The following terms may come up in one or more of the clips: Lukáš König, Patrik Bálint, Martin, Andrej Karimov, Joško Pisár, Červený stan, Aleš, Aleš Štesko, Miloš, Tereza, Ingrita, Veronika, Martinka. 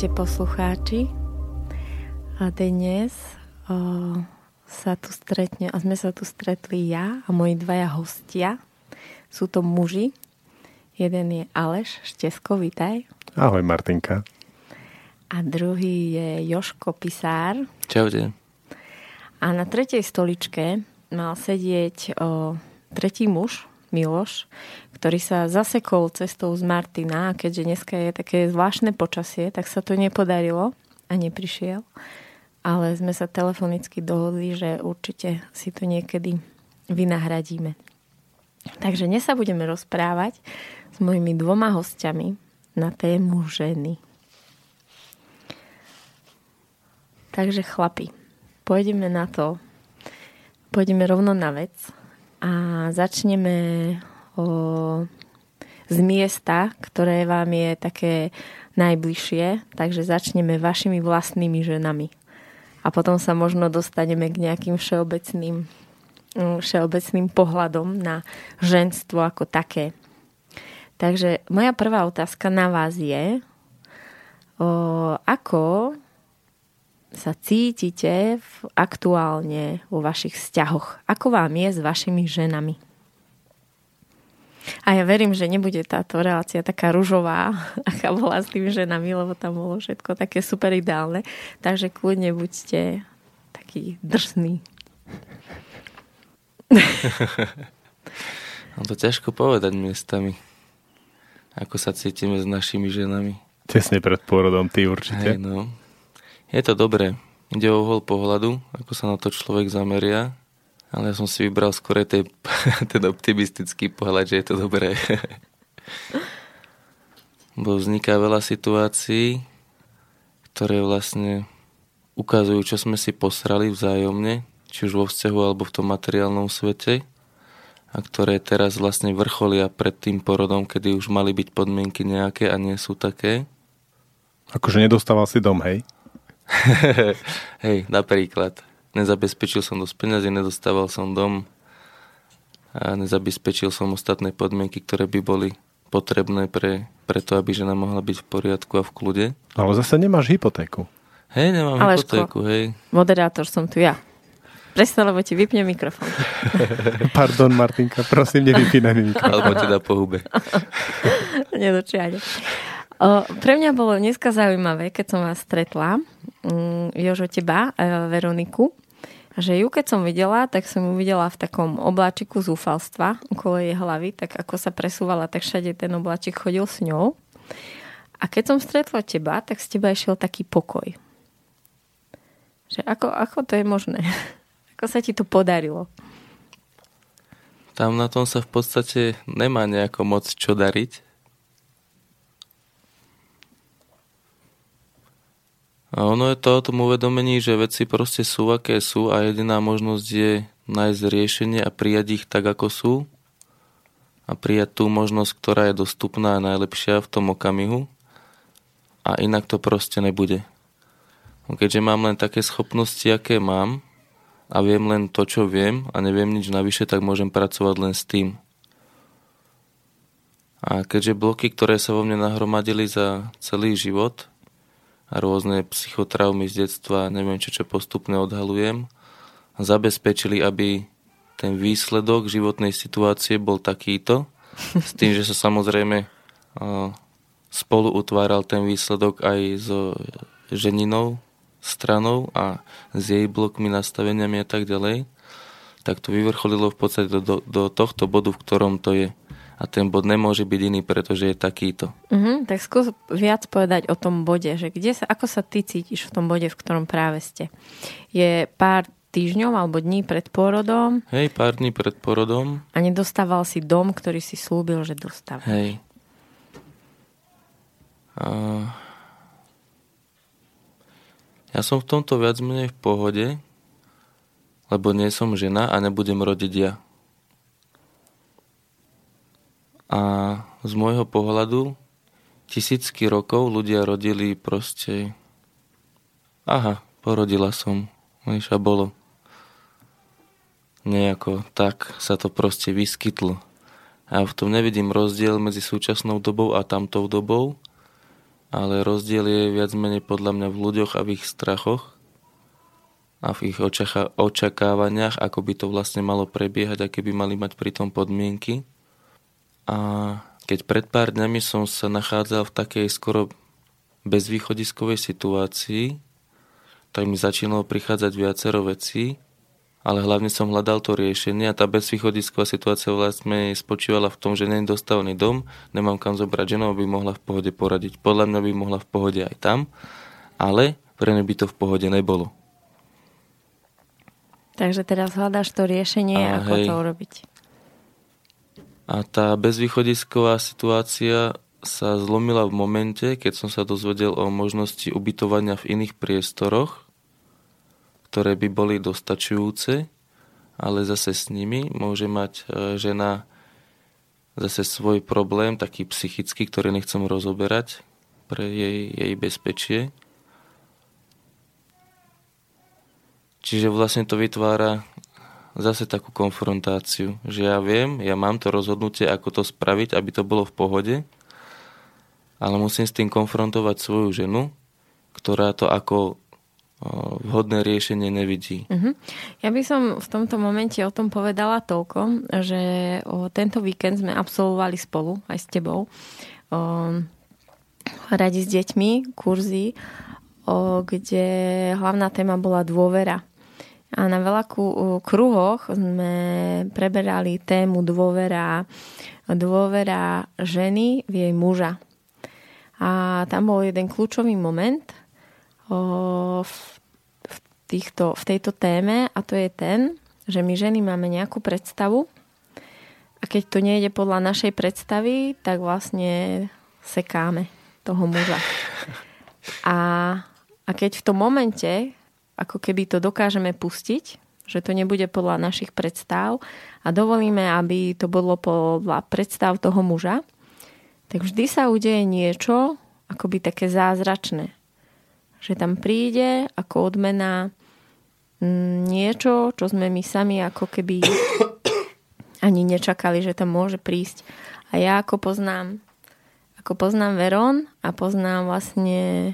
Ahojte poslucháči. A dnes sme sa tu stretli ja a moji dvaja hostia. Sú to muži. Jeden je Aleš Štesko, vitaj. Ahoj Martinka. A druhý je Joško Pisár. Čaute. A na tretej stoličke mal sedieť tretí muž, Miloš, ktorý sa zasekol cestou z Martina, a keďže dneska je také zvláštne počasie, tak sa to nepodarilo a neprišiel. Ale sme sa telefonicky dohodli, že určite si to niekedy vynahradíme. Takže dnes sa budeme rozprávať s mojimi dvoma hostiami na tému ženy. Takže chlapi, pôjdeme na to. Pôjdeme rovno na vec a začneme z miesta, ktoré vám je také najbližšie, takže začneme vašimi vlastnými ženami. A potom sa možno dostaneme k nejakým všeobecným pohľadom na ženstvo ako také. Takže moja prvá otázka na vás je, ako sa cítite aktuálne vo vašich vzťahoch? Ako vám je s vašimi ženami? A ja verím, že nebude táto relácia taká ružová, aká bola s tými ženami, lebo tam bolo všetko také super ideálne. Takže kľudne buďte takí drsní. No to ťažko povedať miestami. Ako sa cítime s našimi ženami. Tesne pred pôrodom, ty určite. Hej, no. Je to dobré. Ide o uhol pohľadu, ako sa na to človek zameria. Ale ja som si vybral skôr ten optimistický pohľad, že je to dobré. Bo vzniká veľa situácií, ktoré vlastne ukazujú, čo sme si posrali vzájomne, či už vo vzťahu alebo v tom materiálnom svete, a ktoré teraz vlastne vrcholia pred tým porodom, kedy už mali byť podmienky nejaké a nie sú také. Akože nedostával si dom, hej? Hej, napríklad. Nezabezpečil som dosť peňazí, nedostával som dom a nezabezpečil som ostatné podmienky, ktoré by boli potrebné pre to, aby žena mohla byť v poriadku a v kľude. Ale zase nemáš hypotéku. Hej, nemám Aleško, hypotéku, hej. Moderátor som tu ja. Presne, lebo ti vypne mikrofón. Pardon, Martinka, prosím, nevypínaj mi mikrofón. Alebo ti dá po hube. Nedočiaľne. Pre mňa bolo dneska zaujímavé, keď som vás stretla, Jožo, teba, Veroniku, že ju keď som videla, tak som ju videla v takom obláčiku zúfalstva okolo jej hlavy, tak ako sa presúvala, tak všade ten obláčik chodil s ňou. A keď som stretla teba, tak z teba išiel taký pokoj. Že ako to je možné? Ako sa ti to podarilo? Tam na tom sa v podstate nemá nejako moc čo dariť. A ono je to o tom uvedomení, že veci proste sú, aké sú, a jediná možnosť je nájsť riešenie a prijať ich tak, ako sú. A prijať tú možnosť, ktorá je dostupná a najlepšia v tom okamihu. A inak to proste nebude. Keďže mám len také schopnosti, aké mám, a viem len to, čo viem, a neviem nič navyše, tak môžem pracovať len s tým. A keďže bloky, ktoré sa vo mne nahromadili za celý život, a rôzne psychotraumy z detstva, neviem čo postupne odhalujem, a zabezpečili, aby ten výsledok životnej situácie bol takýto, s tým, že sa samozrejme spolu utváral ten výsledok aj so ženinou stranou a s jej blokmi, nastaveniami a tak ďalej, tak to vyvrcholilo v podstate do tohto bodu, v ktorom to je. A ten bod nemôže byť iný, pretože je takýto. Tak skús viac povedať o tom bode, že ako sa ty cítiš v tom bode, v ktorom práve ste? Je pár týždňov alebo dní pred pôrodom? Hej, pár dní pred pôrodom. A nedostával si dom, ktorý si slúbil, že dostávaš. Hej. Ja som v tomto viac menej v pohode, lebo nie som žena a nebudem rodiť ja. A z môjho pohľadu tisícky rokov ľudia rodili proste porodila som. A bolo. Nejako tak sa to proste vyskytlo. A v tom nevidím rozdiel medzi súčasnou dobou a tamtou dobou. ale rozdiel je viac menej podľa mňa v ľuďoch a v ich strachoch a v ich očakávaniach, ako by to vlastne malo prebiehať, aké by mali mať pri tom podmienky. A keď pred pár dňami som sa nachádzal v takej skoro bezvýchodiskovej situácii, tak mi začínalo prichádzať viacero vecí, ale hlavne som hľadal to riešenie a tá bezvýchodisková situácia vlastne spočívala v tom, že nie je dostavný dom, nemám kam zobrať ženu, aby mohla v pohode poradiť. Podľa mňa by mohla v pohode aj tam, ale pre mňa by to v pohode nebolo. Takže teraz hľadáš to riešenie, to urobiť. A tá bezvýchodisková situácia sa zlomila v momente, keď som sa dozvedel o možnosti ubytovania v iných priestoroch, ktoré by boli dostačujúce, ale zase s nimi môže mať žena zase svoj problém, taký psychický, ktorý nechcem rozoberať pre jej bezpečie. Čiže vlastne to vytvára zase takú konfrontáciu, že ja viem, ja mám to rozhodnutie, ako to spraviť, aby to bolo v pohode, ale musím s tým konfrontovať svoju ženu, ktorá to ako vhodné riešenie nevidí. Ja by som v tomto momente o tom povedala toľko, že tento víkend sme absolvovali spolu aj s tebou radi s deťmi kurzy, kde hlavná téma bola dôvera. A na veľa kruhoch sme preberali tému dôvera ženy v jej muža. A tam bol jeden kľúčový moment v tejto téme, a to je ten, že my ženy máme nejakú predstavu a keď to nejde podľa našej predstavy, tak vlastne sekáme toho muža. A keď v tom momente, ako keby to dokážeme pustiť, že to nebude podľa našich predstav a dovolíme, aby to bolo podľa predstav toho muža, tak vždy sa udeje niečo akoby také zázračné. Že tam príde ako odmena niečo, čo sme my sami ako keby ani nečakali, že tam môže prísť. A ja ako poznám Veron a poznám vlastne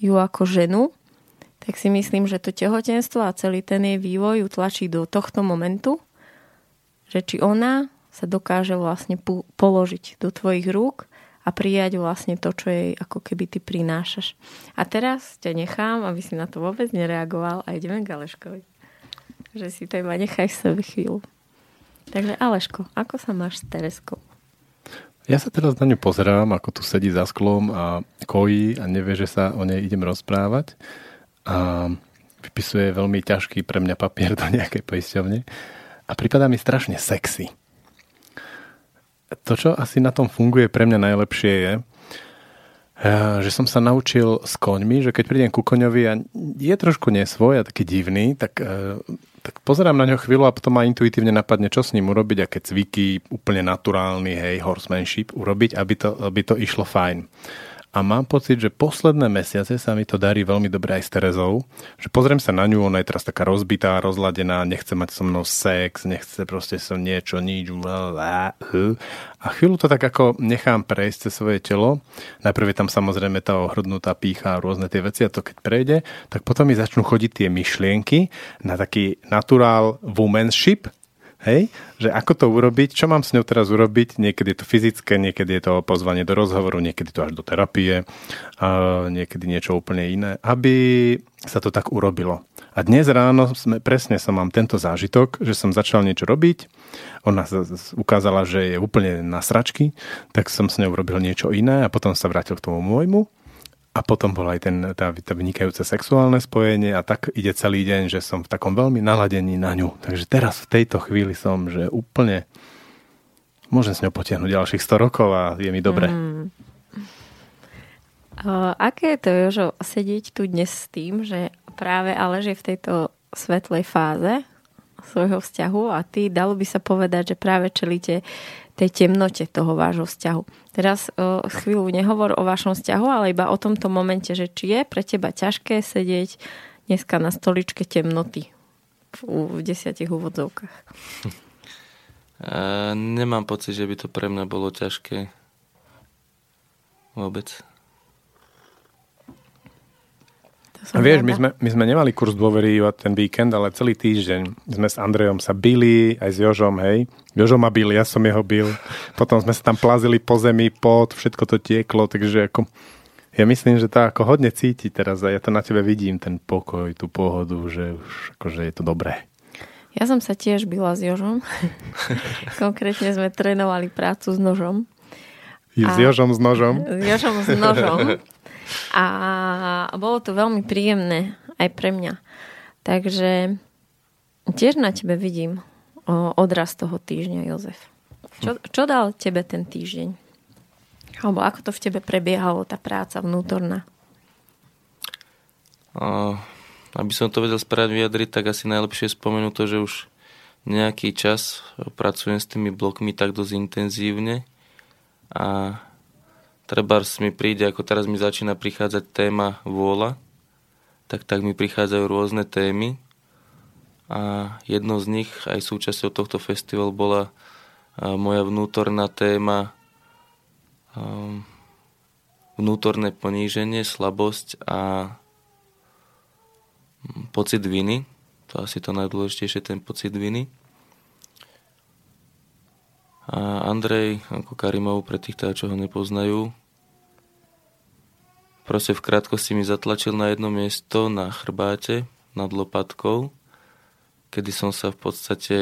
ju ako ženu, tak si myslím, že to tehotenstvo a celý ten jej vývoj ju tlačí do tohto momentu, že či ona sa dokáže vlastne položiť do tvojich rúk a prijať vlastne to, čo jej ako keby ty prinášaš. A teraz ťa nechám, aby si na to vôbec nereagoval, a ideme k Aleškovi. Že si to iba nechaj sebe chvíľu. Takže Aleško, ako sa máš s Tereskou? Ja sa teraz na ňu pozerám, ako tu sedí za sklom a kojí a nevie, že sa o nej idem rozprávať. A vypisuje veľmi ťažký pre mňa papier do nejakej poisťovne. A prípada mi strašne sexy. To, čo asi na tom funguje pre mňa najlepšie je, že som sa naučil s koňmi, že keď prídem ku koňovi a je trošku nesvoj a taký divný, tak pozerám na ňo chvíľu a potom ma intuitívne napadne, čo s ním urobiť, aké cviky úplne naturálny, horsemanship urobiť, aby to išlo fajn. A mám pocit, že posledné mesiace sa mi to darí veľmi dobre aj s Terezou. Že pozriem sa na ňu, ona je teraz taká rozbitá, rozladená, nechce mať so mnou sex, nechce proste so niečo, nič. A chvíľu to tak ako nechám prejsť cez svoje telo. Najprv je tam samozrejme tá ohrdnutá pýcha a rôzne tie veci, a to keď prejde, tak potom mi začnú chodiť tie myšlienky na taký natural womanship. Hej, že ako to urobiť, čo mám s ňou teraz urobiť, niekedy je to fyzické, niekedy je to pozvanie do rozhovoru, niekedy to až do terapie, niekedy niečo úplne iné, aby sa to tak urobilo. A dnes ráno som mám tento zážitok, že som začal niečo robiť, ona sa ukázala, že je úplne na sračky, tak som s ňou robil niečo iné a potom sa vrátil k tomu môjmu. A potom bol aj tá vynikajúce sexuálne spojenie a tak ide celý deň, že som v takom veľmi naladení na ňu. Takže teraz v tejto chvíli som, že úplne môžem s ňou potiahnuť ďalších 100 rokov a je mi dobre. Aké je to, Jožo, sedieť tu dnes s tým, že práve Aleš je v tejto svetlej fáze svojho vzťahu a ty, dalo by sa povedať, že práve čelíte tej temnote toho vášho vzťahu. Teraz chvíľu nehovor o vašom vzťahu, ale iba o tomto momente, že či je pre teba ťažké sedieť dneska na stoličke temnoty v 10 úvodzovkách. Nemám pocit, že by to pre mňa bolo ťažké. vôbec. A vieš, my sme nemali kurz dôvery ten víkend, ale celý týždeň sme s Andrejom sa bili, aj s Jožom, hej. Jožo ma bil, ja som jeho bil. Potom sme sa tam plazili po zemi, pot, všetko to tieklo, takže ako... Ja myslím, že to ako hodne cíti teraz a ja to na tebe vidím, ten pokoj, tú pohodu, že už akože je to dobré. Ja som sa tiež bila s Jožom. Konkrétne sme trénovali prácu s nožom. S Jožom s nožom? S Jožom s nožom. A bolo to veľmi príjemné aj pre mňa. Takže tiež na tebe vidím odraz toho týždňa, Jozef. Čo dal tebe ten týždeň? Alebo ako to v tebe prebiehalo, tá práca vnútorná? Aby som to vedel správne vyjadriť, tak asi najlepšie spomenú to, že už nejaký čas pracujem s tými blokmi tak dosť intenzívne a trebárs mi príde, ako teraz mi začína prichádzať téma vôľa, tak mi prichádzajú rôzne témy a jedno z nich aj súčasťou tohto festivalu bola moja vnútorná téma vnútorné poníženie, slabosť a pocit viny. To asi to najdôležitejšie, ten pocit viny. A Andrej ako Karimov, pre tých, čo ho nepoznajú, proste v krátkosti mi zatlačil na jedno miesto na chrbáte, nad lopatkou, kedy som sa v podstate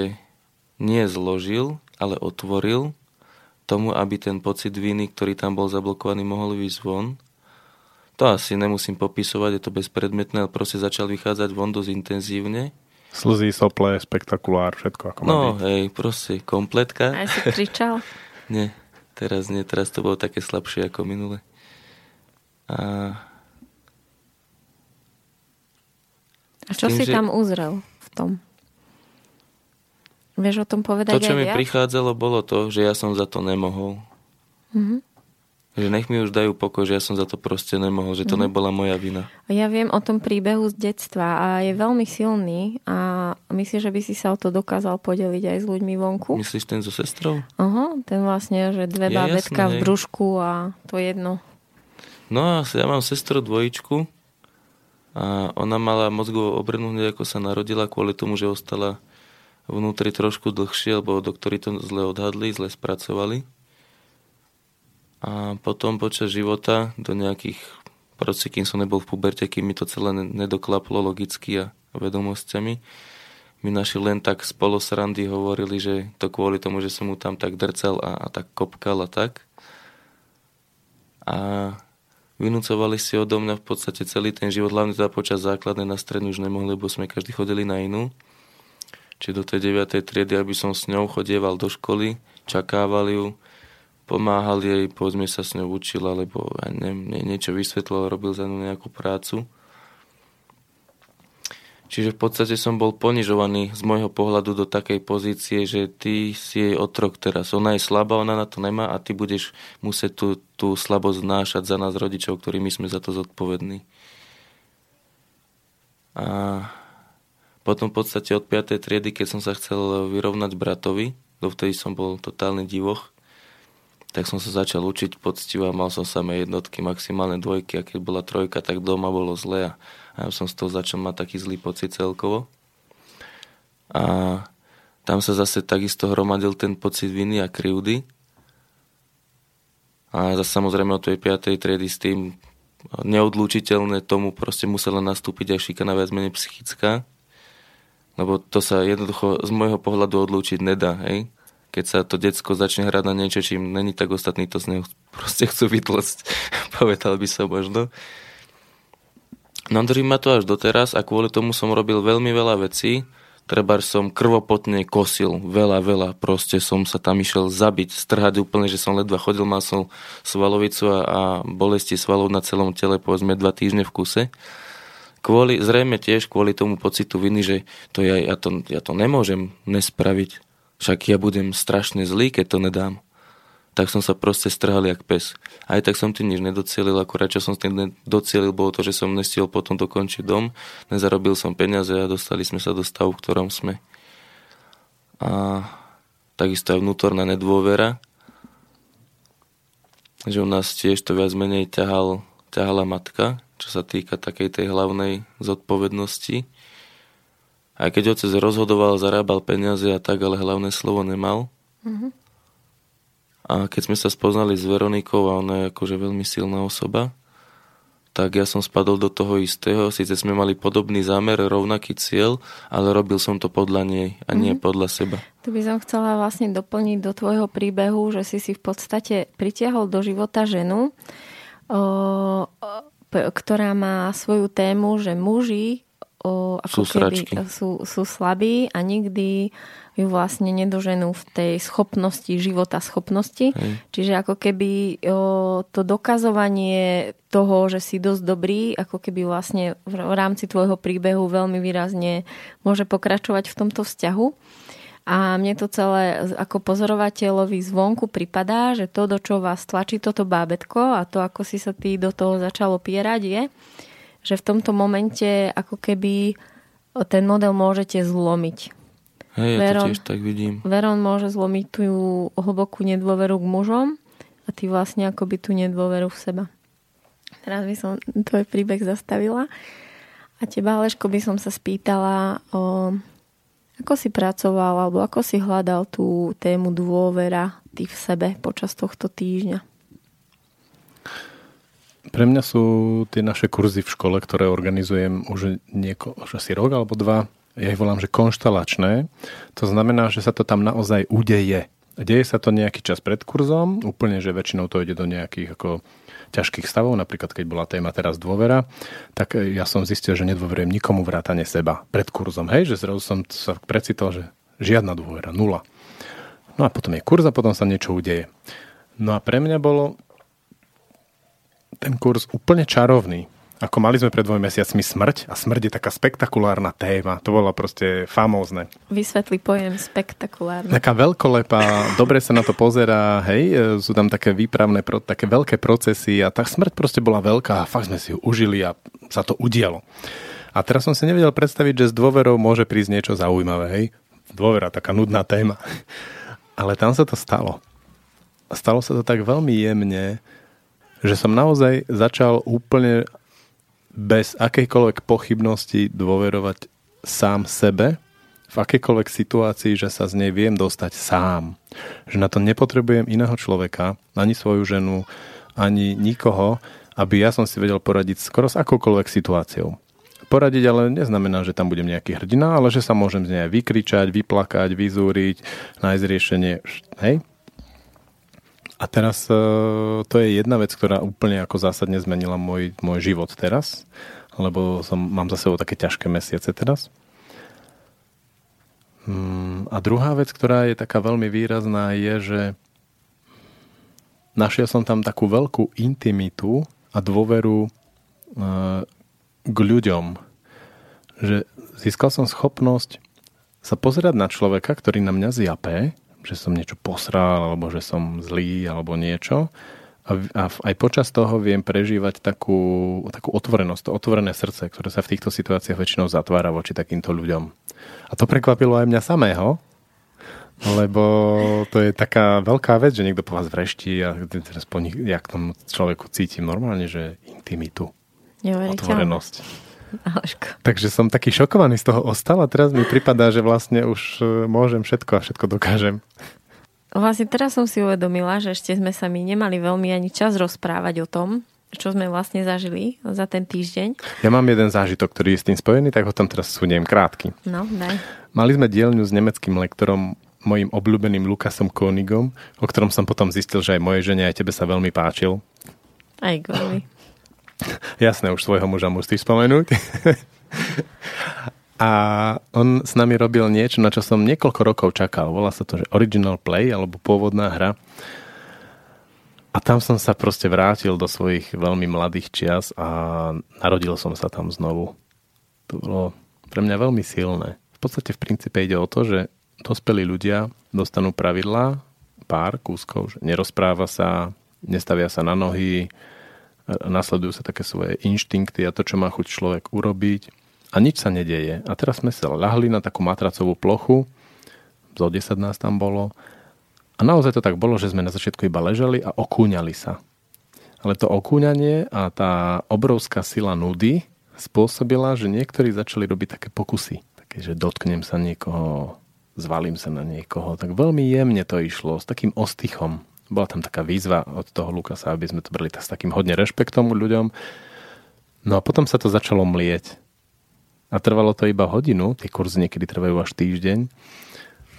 nie zložil, ale otvoril tomu, aby ten pocit viny, ktorý tam bol zablokovaný, mohol vyjsť von. To asi nemusím popisovať, je to bezpredmetné, ale proste začal vychádzať von dosť intenzívne. Slzy, sople, spektakulár, všetko ako má byť. No, hej, proste, kompletka. Aj si kričal? nie, teraz to bolo také slabšie ako minule. A čo si tam uzrel v tom? Vieš o tom povedať aj viac? To, čo mi prichádzalo, bolo to, že ja som za to nemohol. Mhm. Že nech mi už dajú pokoj, že ja som za to proste nemohol, že to nebola moja vina. Ja viem o tom príbehu z detstva a je veľmi silný a myslíš, že by si sa o to dokázal podeliť aj s ľuďmi vonku? Myslíš ten so sestrou? Aha, ten vlastne, že dve bábetka v brúšku a to jedno. No a ja mám sestru dvojičku a ona mala mozgovú obrnu hneď ako sa narodila kvôli tomu, že ostala vnútri trošku dlhšie, lebo doktori to zle odhadli, zle spracovali. A potom počas života do nejakých proste, kým som nebol v puberte, kým mi to celé nedoklaplo logicky a vedomosťami, mi naši len tak spolo srandy hovorili, že to kvôli tomu, že som mu tam tak drcal a tak kopkal a tak. A vynúcovali si odo mňa v podstate celý ten život, hlavne teda počas základnej, na strednú už nemohli, lebo sme každý chodili na inú. Čiže do tej 9. triedy, aby som s ňou chodieval do školy, čakával ju, pomáhal jej, povedzme sa s ňou učil, alebo niečo vysvetlil, robil za ňu nejakú prácu. Čiže v podstate som bol ponižovaný z môjho pohľadu do takej pozície, že ty si jej otrok teraz. Ona je slabá, ona na to nemá a ty budeš musieť tú slabosť znášať za nás rodičov, ktorí my sme za to zodpovední. A potom v podstate od 5. triedy, keď som sa chcel vyrovnať bratovi, dovtedy som bol totálny divoch, tak som sa začal učiť poctivo a mal som samé jednotky, maximálne dvojky a keď bola trojka, tak doma bolo zle a ja som z toho začal mať taký zlý pocit celkovo. A tam sa zase takisto hromadil ten pocit viny a krivdy. A zase samozrejme od tej 5. triedy s tým neodlúčiteľné tomu proste musela nastúpiť aj šikana viac menej psychická, lebo to sa jednoducho z môjho pohľadu odlúčiť nedá, hej. Keď sa to decko začne hrať na niečo, čím není, tak ostatní to z neho proste chcú vytlcť, povedal by som možno. No drží ma to až doteraz a kvôli tomu som robil veľmi veľa vecí. Trebárs som krvopotne kosil, veľa, proste som sa tam išiel zabiť, strhať úplne, že som ledva chodil, mal som svalovicu a bolesti svalov na celom tele, povedzme 2 týždne v kuse. Zrejme tiež kvôli tomu pocitu viny, že to ja to nemôžem nespraviť. Však ja budem strašne zlý, keď to nedám. Tak som sa proste strhal jak pes. Aj tak som tým nič nedocielil, akurát čo som tým docielil, bolo to, že som nestihol potom dokončiť dom, nezarobil som peniaze a dostali sme sa do stavu, v ktorom sme. A takisto aj vnútorná nedôvera. že u nás tiež to viac menej ťahala matka, čo sa týka takej tej hlavnej zodpovednosti. Aj keď otec rozhodoval, zarábal peniaze a tak, ale hlavné slovo nemal. Mm-hmm. A keď sme sa spoznali s Veronikou, a ona je akože veľmi silná osoba, tak ja som spadol do toho istého. Síce sme mali podobný zámer, rovnaký cieľ, ale robil som to podľa nej a nie podľa seba. Tu by som chcela vlastne doplniť do tvojho príbehu, že si v podstate pritiahol do života ženu, ktorá má svoju tému, že muži ako keby sú slabí a nikdy ju vlastne nedoženú v tej schopnosti, života schopnosti. Hej. Čiže ako keby to dokazovanie toho, že si dosť dobrý, ako keby vlastne v rámci tvojho príbehu veľmi výrazne môže pokračovať v tomto vzťahu. A mne to celé ako pozorovateľovi zvonku pripadá, že to, do čo vás tlačí toto bábätko a to, ako si sa ty do toho začal opierať, je, že v tomto momente ako keby ten model môžete zlomiť. Hej, ja to tiež tak vidím. Veron môže zlomiť tú hlbokú nedôveru k mužom a ty vlastne akoby tú nedôveru v seba. Teraz by som tvoj príbeh zastavila a teba, Aleško, by som sa spýtala, ako si pracoval alebo ako si hľadal tú tému dôvera ty v sebe počas tohto týždňa? Pre mňa sú tie naše kurzy v škole, ktoré organizujem už asi rok alebo dva. Ja ich volám, že konštalačné. To znamená, že sa to tam naozaj udeje. Deje sa to nejaký čas pred kurzom, úplne, že väčšinou to ide do nejakých ako ťažkých stavov. Napríklad, keď bola téma teraz dôvera, tak ja som zistil, že nedôverujem nikomu vrátane seba pred kurzom. Hej, že zrazu som sa precítil, že žiadna dôvera, nula. No a potom je kurz a potom sa niečo udeje. No a pre mňa bolo ten kurz úplne čarovný. Ako mali sme pred 2 mesiacmi smrť a smrť je taká spektakulárna téma. To bola proste famózne. Vysvetlí pojem spektakulárne. Taká veľkolepá, dobre sa na to pozerá, hej, sú tam také výpravné, také veľké procesy a tá smrť proste bola veľká a fakt sme si ju užili a sa to udialo. A teraz som si nevedel predstaviť, že s dôverou môže prísť niečo zaujímavé, hej. Dôvera, taká nudná téma. Ale tam sa to stalo. Stalo sa to tak veľmi jemne, že som naozaj začal úplne bez akejkoľvek pochybnosti dôverovať sám sebe v akejkoľvek situácii, že sa z nej viem dostať sám. Že na to nepotrebujem iného človeka, ani svoju ženu, ani nikoho, aby ja som si vedel poradiť skoro s akoukoľvek situáciou. Poradiť ale neznamená, že tam budem nejaký hrdina, ale že sa môžem z nej vykričať, vyplakať, vyzúriť, nájsť riešenie, hej? A teraz to je jedna vec, ktorá úplne ako zásadne zmenila môj život teraz, lebo mám za sebou také ťažké mesiace teraz. A druhá vec, ktorá je taká veľmi výrazná, je, že našiel som tam takú veľkú intimitu a dôveru k ľuďom. Že získal som schopnosť sa pozerať na človeka, ktorý na mňa zjapé, že som niečo posral, alebo že som zlý, alebo niečo. A aj počas toho viem prežívať takú otvorenosť, to otvorené srdce, ktoré sa v týchto situáciách väčšinou zatvára voči takýmto ľuďom. A to prekvapilo aj mňa samého, lebo to je taká veľká vec, že niekto po vás vreští a teraz po nich, ja k tomu človeku cítim normálne, že intimitu, otvorenosť. Aleško. Takže som taký šokovaný z toho ostal a teraz mi pripadá, že vlastne už môžem všetko a všetko dokážem. Vlastne teraz som si uvedomila, že ešte sme sa my nemali veľmi ani čas rozprávať o tom, čo sme vlastne zažili za ten týždeň. Ja mám jeden zážitok, ktorý je s tým spojený, tak ho tam teraz súdiem krátky. No, daj. Mali sme dielňu s nemeckým lektorom, mojim obľúbeným Lukášom Königom, o ktorom som potom zistil, že aj mojej žene aj tebe sa veľmi páčil. Aj govi. Jasné, už svojho muža musíš spomenúť. A on s nami robil niečo, na čo som niekoľko rokov čakal. Volá sa to, že Original Play, alebo pôvodná hra. A tam som sa proste vrátil do svojich veľmi mladých čias a narodil som sa tam znovu. To bolo pre mňa veľmi silné. V podstate v princípe ide o to, že dospelí ľudia dostanú pravidlá, pár kúskov, že nerozpráva sa, nestavia sa na nohy, nasledujú sa také svoje inštinkty a to, čo má chuť človek urobiť a nič sa nedeje. A teraz sme sa ľahli na takú matracovú plochu, zo 10 nás tam bolo a naozaj to tak bolo, že sme na začiatku iba ležali a okúňali sa. Ale to okúňanie a tá obrovská sila nudy spôsobila, že niektorí začali robiť také pokusy. Také, že dotknem sa niekoho, zvalím sa na niekoho. Tak veľmi jemne to išlo, s takým ostychom. Bola tam taká výzva od toho Lukasa, aby sme to brali s takým hodne rešpektom k ľuďom. No a potom sa to začalo mlieť. A trvalo to iba hodinu, tie kurzy niekedy trvajú až týždeň.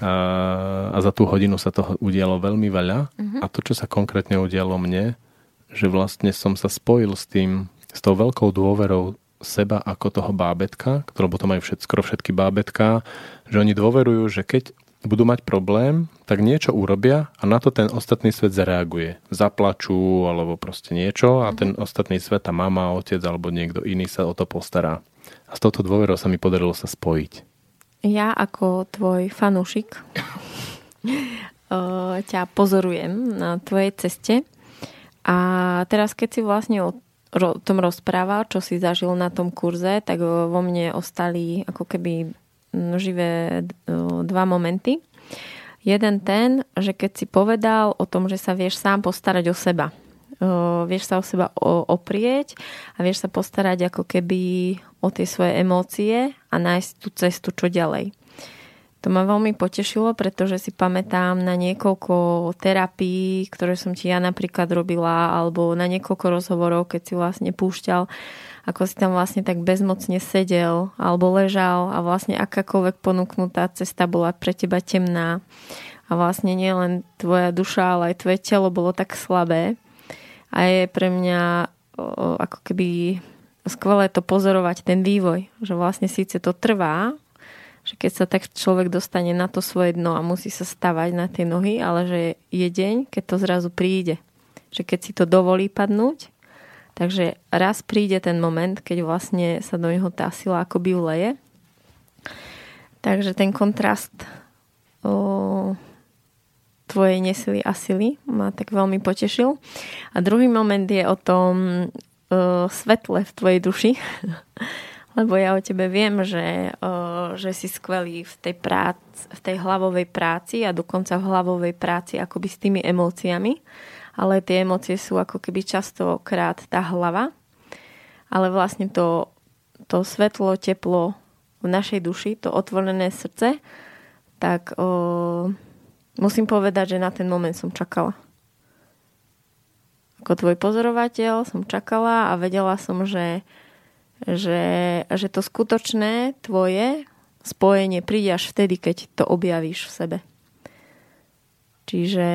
A za tú hodinu sa toho udialo veľmi veľa. Uh-huh. A to, čo sa konkrétne udialo mne, že vlastne som sa spojil s tou veľkou dôverou seba ako toho bábätka, lebo to majú skoro všetky bábätká, že oni dôverujú, že keď budú mať problém, tak niečo urobia a na to ten ostatný svet zareaguje. Zaplačú alebo proste niečo a ten ostatný svet, tá mama, otec alebo niekto iný sa o to postará. A s touto dôverou sa mi podarilo sa spojiť. Ja ako tvoj fanúšik ťa pozorujem na tvojej ceste. A teraz, keď si vlastne o tom rozprával, čo si zažil na tom kurze, tak vo mne ostali ako keby živé dva momenty. Jeden ten, že keď si povedal o tom, že sa vieš sám postarať o seba. Vieš sa o seba oprieť a vieš sa postarať ako keby o tie svoje emócie a nájsť tú cestu, čo ďalej. To ma veľmi potešilo, pretože si pamätám na niekoľko terapií, ktoré som ti ja napríklad robila, alebo na niekoľko rozhovorov, keď si vlastne púšťal, ako si tam vlastne tak bezmocne sedel alebo ležal a vlastne akákoľvek ponúknutá cesta bola pre teba temná. A vlastne nielen tvoja duša, ale aj tvoje telo bolo tak slabé. A je pre mňa ako keby skvelé to pozorovať, ten vývoj, že vlastne síce to trvá, že keď sa tak človek dostane na to svoje dno a musí sa stavať na tie nohy, ale že je deň, keď to zrazu príde. Že keď si to dovolí padnúť, takže raz príde ten moment, keď vlastne sa do neho tá sila akoby vleje. Takže ten kontrast tvojej nesily a sily ma tak veľmi potešil. A druhý moment je o tom svetle v tvojej duši, lebo ja o tebe viem, že si skvelý v tej hlavovej práci a dokonca v hlavovej práci akoby s tými emóciami, ale tie emócie sú ako keby častokrát tá hlava, ale vlastne to svetlo, teplo v našej duši, to otvorené srdce, tak musím povedať, že na ten moment som čakala. Ako tvoj pozorovateľ som čakala a vedela som, že to skutočné tvoje spojenie príde až vtedy, keď to objavíš v sebe. Čiže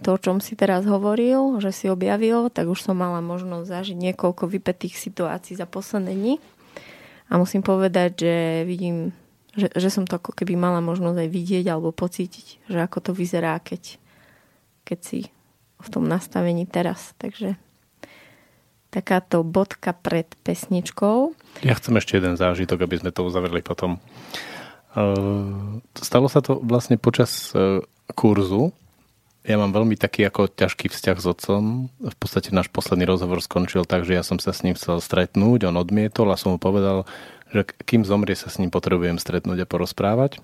to, o čom si teraz hovoril, že si objavil, tak už som mala možnosť zažiť niekoľko vypätých situácií za posledné dni. A musím povedať, že vidím, že som to ako keby mala možnosť aj vidieť alebo pocítiť, že ako to vyzerá, keď si v tom nastavení teraz. Takže takáto bodka pred pesničkou. Ja chcem ešte jeden zážitok, aby sme to uzavreli potom. Stalo sa to vlastne počas kurzu. Ja mám veľmi taký ako ťažký vzťah s otcom. V podstate náš posledný rozhovor skončil tak, že ja som sa s ním chcel stretnúť, on odmietol a som mu povedal, že kým zomrie, sa s ním potrebujem stretnúť a porozprávať.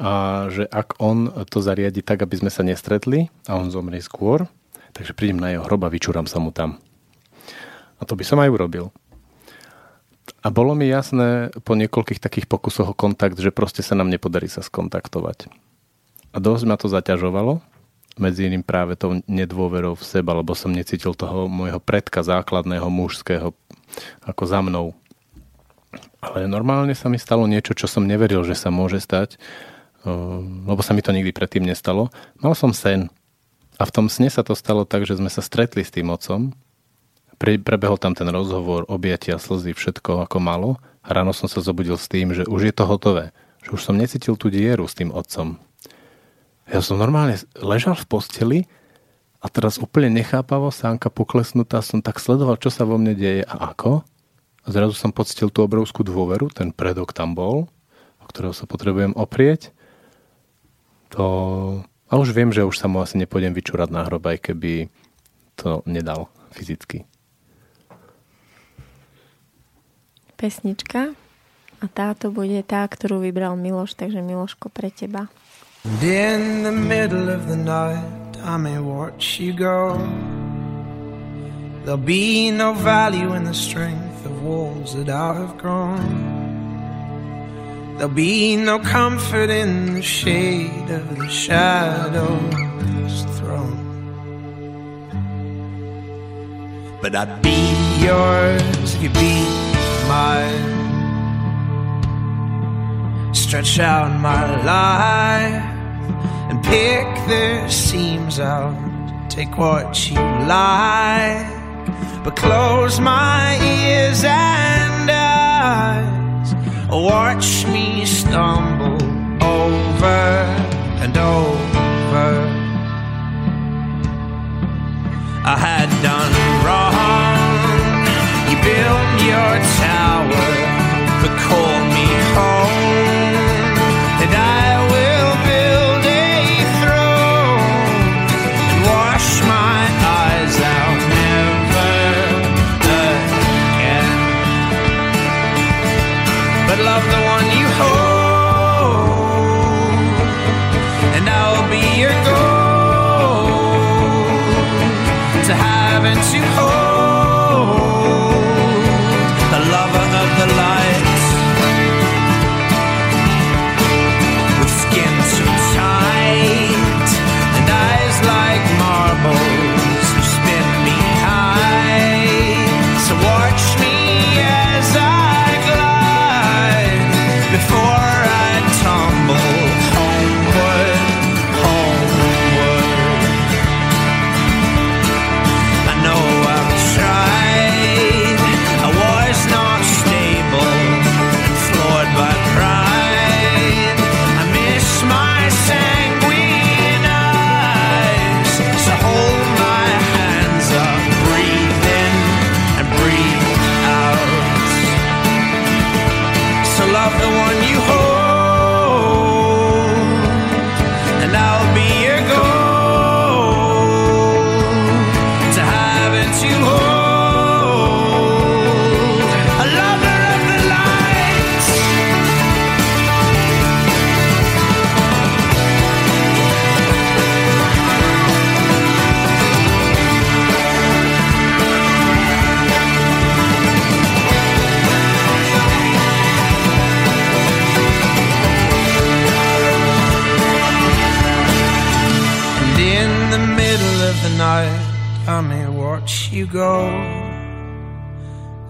A že ak on to zariadi tak, aby sme sa nestretli a on zomrie skôr, takže prídem na jeho hrob a vyčúram sa mu tam. A to by som aj urobil. A bolo mi jasné po niekoľkých takých pokusoch o kontakt, že proste sa nám nepodarí sa skontaktovať. A dosť ma to zaťažovalo, medzi iným práve tou nedôverou v seba, lebo som necítil toho môjho predka základného mužského ako za mnou. Ale normálne sa mi stalo niečo, čo som neveril, že sa môže stať, lebo sa mi to nikdy predtým nestalo. Mal som sen. A v tom sne sa to stalo tak, že sme sa stretli s tým otcom. Prebehol tam ten rozhovor, objatia, slzy, všetko ako malo. A ráno som sa zobudil s tým, že už je to hotové. Že už som necítil tú dieru s tým otcom. Ja som normálne ležal v posteli a teraz úplne nechápavo, sánka poklesnutá, som tak sledoval, čo sa vo mne deje a ako. A zrazu som pocítil tú obrovskú dôveru, ten predok tam bol, o ktorého sa potrebujem oprieť. A už viem, že už sa mu asi nepôjdem vyčúrať na hrob, aj keby to nedal fyzicky. Pesnička. A táto bude tá, ktorú vybral Miloš, takže Miloško, pre teba. In the middle of the night I may watch you go There'll be no value in the strength of wolves that I have grown. There'll be no comfort in the shade of the shadow's throne. But I'd be yours, you'd be mine. Stretch out my life and pick the seams out. Take what you like, but close my ears and eyes. Watch me stumble over and over. I had done wrong. You built your tower, but called me home. And I will build a throne and wash my eyes out. But love the one you hold, and I'll be your goal to have and to hold, the lover of the light, with skin too tight and eyes like marbles who spin me high. So watch me as I go.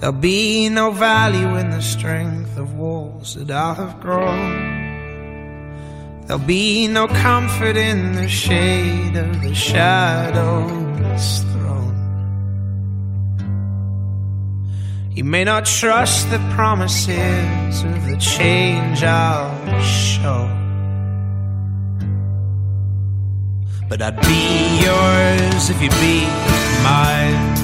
There'll be no value in the strength of walls that I have grown. There'll be no comfort in the shade of the shadow's throne. You may not trust the promises of the change I'll show, but I'd be yours if you'd be mine.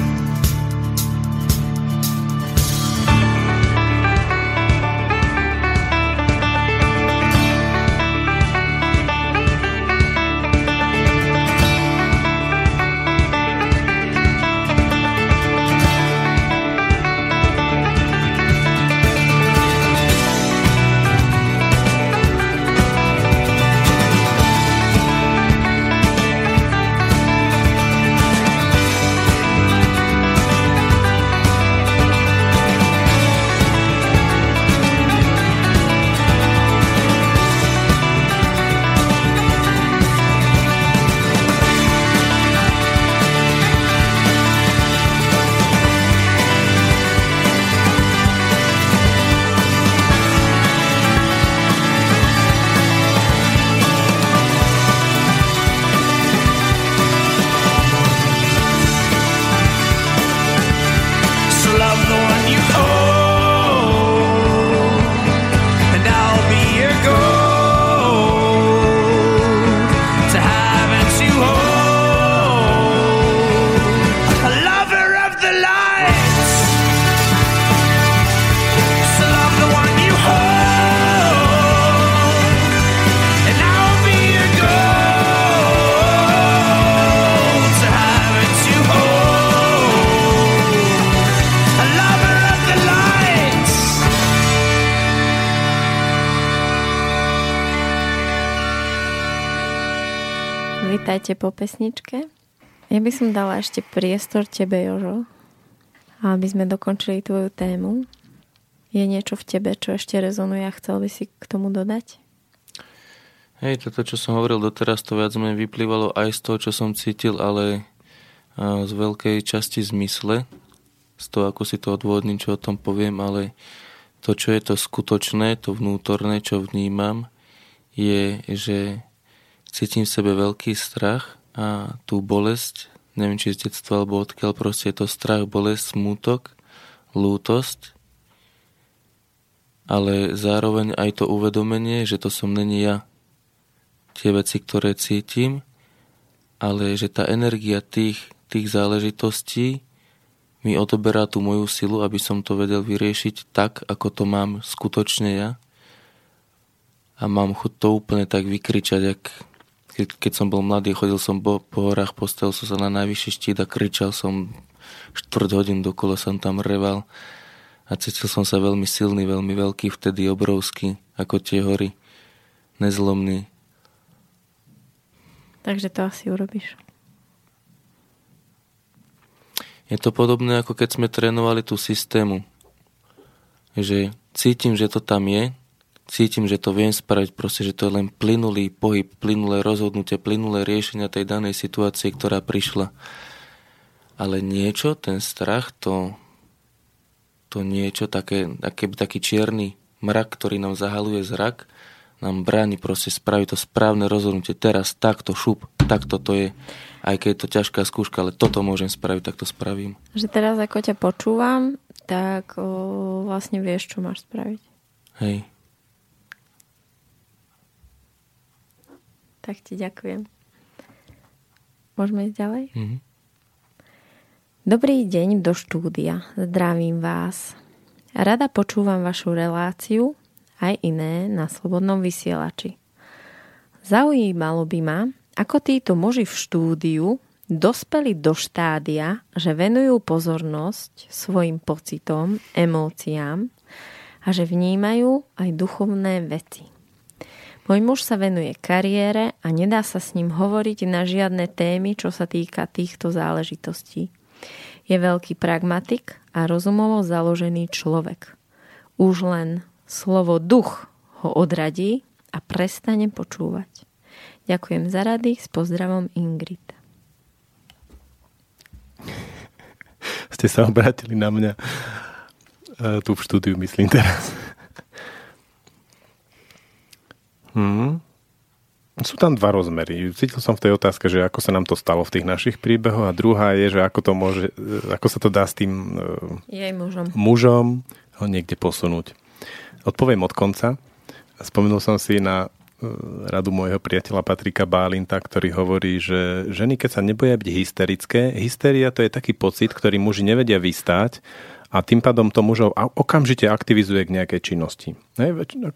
Po pesničke. Ja by som dala ešte priestor tebe, Jožo, A aby sme dokončili tvoju tému, je niečo v tebe, čo ešte rezonuje a chcel by si k tomu dodať? Hej, toto, čo som hovoril doteraz, to viac menej vyplývalo aj z toho, čo som cítil, ale z veľkej časti zmysle, z toho, ako si to odvodním, čo o tom poviem, ale to, čo je to skutočné, to vnútorné, čo vnímam, je, že cítim v sebe veľký strach a tú bolesť, neviem, či z detstva, alebo odkiaľ, proste je to strach, bolesť, smútok, lútosť, ale zároveň aj to uvedomenie, že to som není ja. Tie veci, ktoré cítim, ale že tá energia tých záležitostí mi odoberá tú moju silu, aby som to vedel vyriešiť tak, ako to mám skutočne ja. A mám chuť to úplne tak vykričať, keď som bol mladý, chodil som po horách, postavil som sa na najvyšší štít a kričal som 4 hodín dokolo, som tam reval a cítil som sa veľmi silný, veľmi veľký, vtedy obrovský, ako tie hory, nezlomný. Takže to asi urobíš. Je to podobné, ako keď sme trénovali tú systému. Že cítim, že to tam je, cítim, že to viem spraviť, proste, že to je len plynulý pohyb, plynulé rozhodnutie, plynulé riešenia tej danej situácie, ktorá prišla. Ale niečo, ten strach, to niečo, taký čierny mrak, ktorý nám zahaluje zrak, nám bráni proste spraviť to správne rozhodnutie teraz, takto, šup, takto to je, aj keď je to ťažká skúška, ale toto môžem spraviť, tak to spravím. Že teraz ako ťa počúvam, tak vlastne vieš, čo máš spraviť. Hej. Tak ti ďakujem. Môžeme ísť ďalej? Mhm. Dobrý deň do štúdia. Zdravím vás. Rada počúvam vašu reláciu aj iné na slobodnom vysielači. Zaujímalo by ma, ako títo muži v štúdiu dospeli do štádia, že venujú pozornosť svojim pocitom, emóciám a že vnímajú aj duchovné veci. Môj muž sa venuje kariére a nedá sa s ním hovoriť na žiadne témy, čo sa týka týchto záležitostí. Je veľký pragmatik a rozumovo založený človek. Už len slovo duch ho odradí a prestane počúvať. Ďakujem za rady, s pozdravom Ingrita. Ste sa obrátili na mňa. Tu v štúdiu myslím teraz. Sú tam dva rozmery. Cítil som v tej otázke, že ako sa nám to stalo v tých našich príbehoch a druhá je, že ako sa to dá s tým jej mužom ho niekde posunúť. Odpoviem od konca. Spomenul som si na radu môjho priateľa Patrika Bálinta, ktorý hovorí, že ženy, keď sa neboja byť hysterické, hysteria to je taký pocit, ktorý muži nevedia vystáť a tým pádom to mužov okamžite aktivizuje k nejakej činnosti.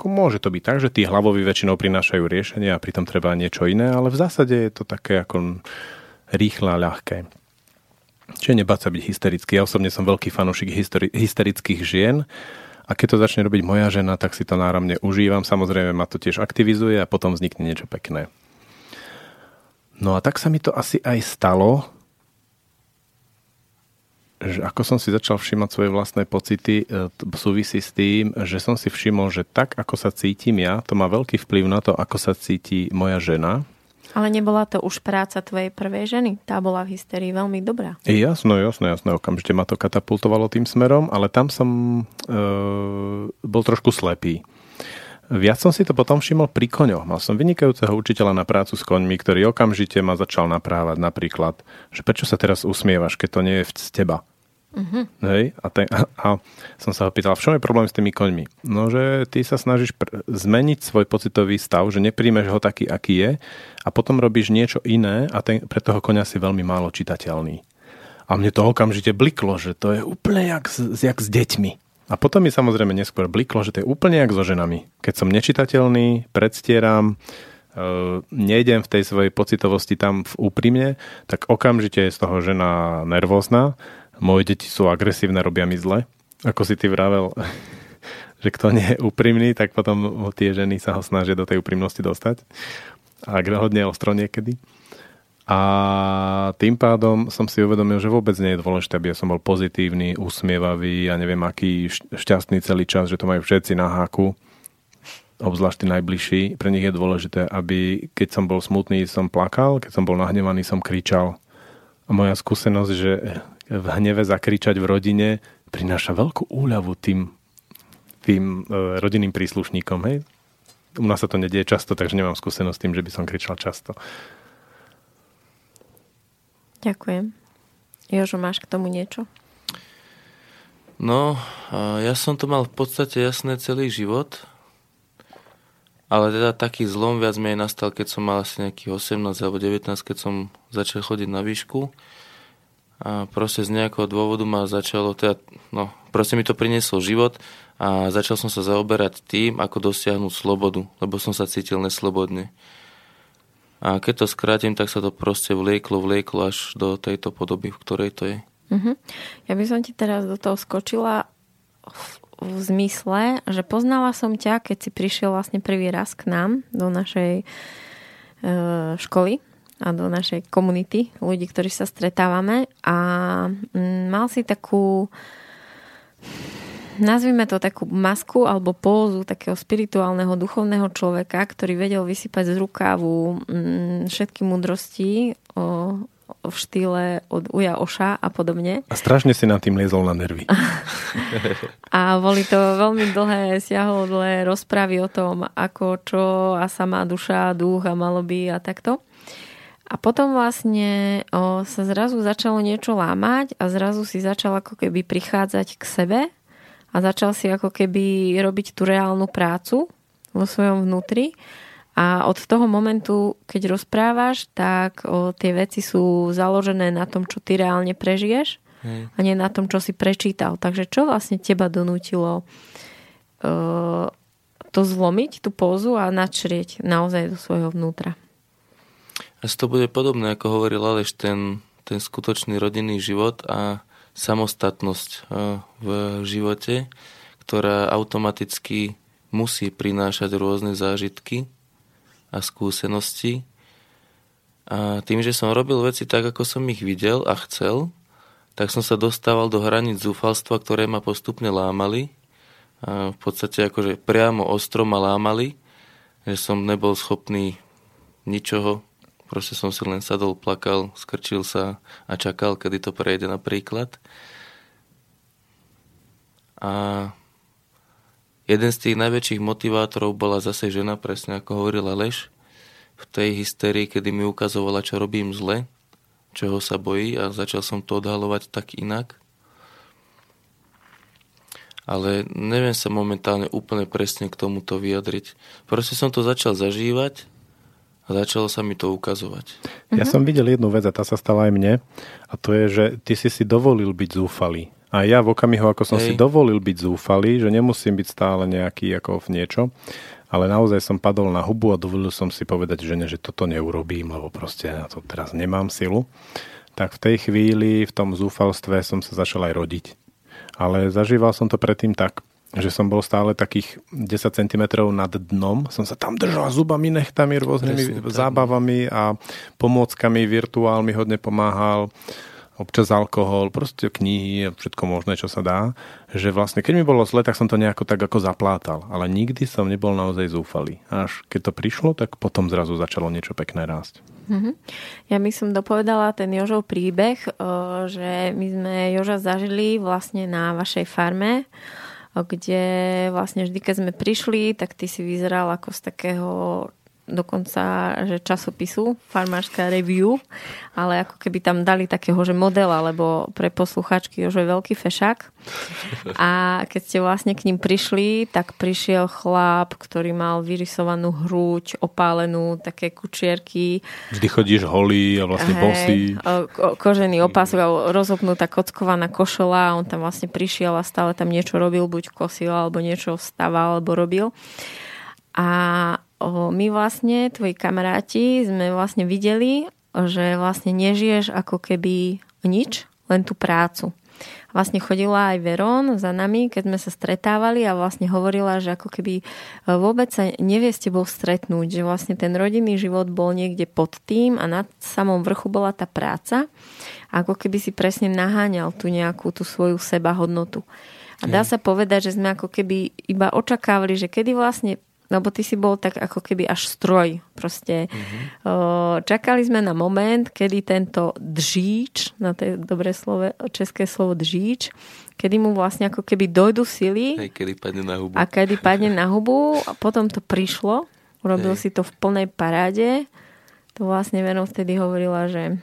Môže to byť tak, že tí hlavoví väčšinou prinášajú riešenie a pritom treba niečo iné, ale v zásade je to také ako rýchle a ľahké. Čiže nebáť sa byť hysterický. Ja osobne som veľký fanúšik hysterických žien. A keď to začne robiť moja žena, tak si to náramne užívam. Samozrejme, ma to tiež aktivizuje a potom vznikne niečo pekné. No a tak sa mi to asi aj stalo, že ako som si začal všímať svoje vlastné pocity, súvisí s tým, že som si všimol, že tak, ako sa cítim ja, to má veľký vplyv na to, ako sa cíti moja žena. Ale nebola to už práca tvojej prvej ženy? Tá bola v hysterii veľmi dobrá. Jasné. Okamžite ma to katapultovalo tým smerom, ale tam som bol trošku slepý. Viac som si to potom všimol pri koňoch. Mal som vynikajúceho učiteľa na prácu s koňmi, ktorý okamžite ma začal naprávať napríklad, že prečo sa teraz usmievaš, keď to nie je z teba. Uh-huh. Hej, a som sa ho pýtal, v čom je problém s tými koňmi? No, že ty sa snažíš zmeniť svoj pocitový stav, že nepríjmeš ho taký, aký je a potom robíš niečo iné a pre toho koňa si veľmi málo čitateľný. A mne to okamžite bliklo, že to je úplne jak s deťmi. A potom mi samozrejme neskôr bliklo, že to je úplne jak so ženami. Keď som nečitateľný, predstieram, nejdem v tej svojej pocitovosti tam úprimne, tak okamžite je z toho žena nervózna. Moje deti sú agresívne, robia mi zle. Ako si ty vravel, že kto nie je úprimný, tak potom tie ženy sa ho snažia do tej úprimnosti dostať. A hodne ostro niekedy. A A tým pádom som si uvedomil, že vôbec nie je dôležité, aby ja som bol pozitívny, usmievavý, ja neviem aký, šťastný celý čas, že to majú všetci na háku, obzvlášť tí najbližší. Pre nich je dôležité, aby keď som bol smutný, som plakal, keď som bol nahnevaný, som kričal. A moja skúsenosť, že v hneve zakričať v rodine prináša veľkú úľavu tým rodinným príslušníkom. Hej? U nás sa to nedieje často, takže nemám skúsenosť s tým, že by som kričal často. Ďakujem. Jožo, máš k tomu niečo? No, ja som to mal v podstate jasné celý život, ale teda taký zlom viac menej nastal, keď som mal asi nejakých 18 alebo 19, keď som začal chodiť na výšku. A proste z nejakého dôvodu ma začalo, teda, no, proste mi to priniesol život a začal som sa zaoberať tým, ako dosiahnuť slobodu, lebo som sa cítil neslobodne. A keď to skrátim, tak sa to proste vlieklo až do tejto podoby, v ktorej to je. Uh-huh. Ja by som ti teraz do toho skočila v zmysle, že poznala som ťa, keď si prišiel vlastne prvý raz k nám do našej školy a do našej komunity, ľudí, ktorí sa stretávame. A mal si takú, nazvime to takú masku alebo pózu takého spirituálneho, duchovného človeka, ktorý vedel vysypať z rukávu všetky múdrosti v štýle od Uja Oša a podobne. A strašne si nad tým liezol na nervy. A boli to veľmi dlhé, siahodlé rozpravy o tom, ako čo a samá duša, duch a malo by a takto. A potom vlastne sa zrazu začalo niečo lámať a zrazu si začal ako keby prichádzať k sebe a začal si ako keby robiť tú reálnu prácu vo svojom vnútri. A od toho momentu, keď rozprávaš, tak tie veci sú založené na tom, čo ty reálne prežiješ a nie na tom, čo si prečítal. Takže čo vlastne teba donútilo to zlomiť, tú pózu a načrieť naozaj do svojho vnútra? Asi to bude podobné, ako hovoril Aleš, ten skutočný rodinný život a samostatnosť v živote, ktorá automaticky musí prinášať rôzne zážitky a skúsenosti. A tým, že som robil veci tak, ako som ich videl a chcel, tak som sa dostával do hraníc zúfalstva, ktoré ma postupne lámali. A v podstate akože priamo ostro ma lámali, že som nebol schopný ničoho. Proste som si len sadol, plakal, skrčil sa a čakal, kedy to prejde napríklad. A jeden z tých najväčších motivátorov bola zase žena, presne ako hovorila Aleš, v tej hysterii, kedy mi ukazovala, čo robím zle, čoho sa bojí a začal som to odhalovať tak inak. Ale neviem sa momentálne úplne presne k tomuto vyjadriť. Proste som to začal zažívať a začalo sa mi to ukazovať. Ja som videl jednu vec a tá sa stala aj mne. A to je, že ty si si dovolil byť zúfalý. A ja v okamihu, ako som si dovolil byť zúfalý, že nemusím byť stále nejaký ako v niečo, ale naozaj som padol na hubu a dovolil som si povedať žene, že toto neurobím, lebo proste na to teraz nemám silu. Tak v tej chvíli, v tom zúfalstve som sa začal aj rodiť. Ale zažíval som to predtým tak, že som bol stále takých 10 cm nad dnom, som sa tam držal zubami, nechtami, rôznymi zábavami a pomôckami, virtuál mi hodne pomáhal, občas alkohol, proste knihy a všetko možné, čo sa dá, že vlastne keď mi bolo zle, tak som to nejako tak ako zaplátal, ale nikdy som nebol naozaj zúfalý. Až keď to prišlo, tak potom zrazu začalo niečo pekné rásť. Ja by som dopovedala ten Jožov príbeh, že my sme Joža zažili vlastne na vašej farme, kde vlastne vždy, keď sme prišli, tak ty si vyzeral ako z takého dokonca že časopisu Farmárska review, ale ako keby tam dali takého, že modela, lebo pre poslucháčky Jožo je veľký fešák. A keď ste vlastne k ním prišli, tak prišiel chlap, ktorý mal vyrysovanú hruď, opálenú, také kučierky. Vždy chodíš holý a vlastne bosý. Kožený opások a rozopnutá kockovaná košela. On tam vlastne prišiel a stále tam niečo robil, buď kosil, alebo niečo vstával, alebo robil. A my vlastne, tvoji kamaráti, sme vlastne videli, že vlastne nežiješ ako keby nič, len tú prácu. vlastne chodila aj Veron za nami, keď sme sa stretávali a vlastne hovorila, že ako keby vôbec sa nevie s tebou stretnúť, že vlastne ten rodinný život bol niekde pod tým a na samom vrchu bola tá práca, ako keby si presne naháňal tú nejakú tú svoju sebahodnotu. A dá sa povedať, že sme ako keby iba očakávali, že kedy vlastne, lebo ty si bol tak ako keby až stroj proste. Čakali sme na moment, kedy tento džíč, na to je dobré slovo, české slovo džíč, kedy mu vlastne ako keby dojdu sily. Hej, kedy padne na hubu. A kedy padne na hubu a potom to prišlo. Urobil si to v plnej paráde. To vlastne Venom vtedy hovorila, že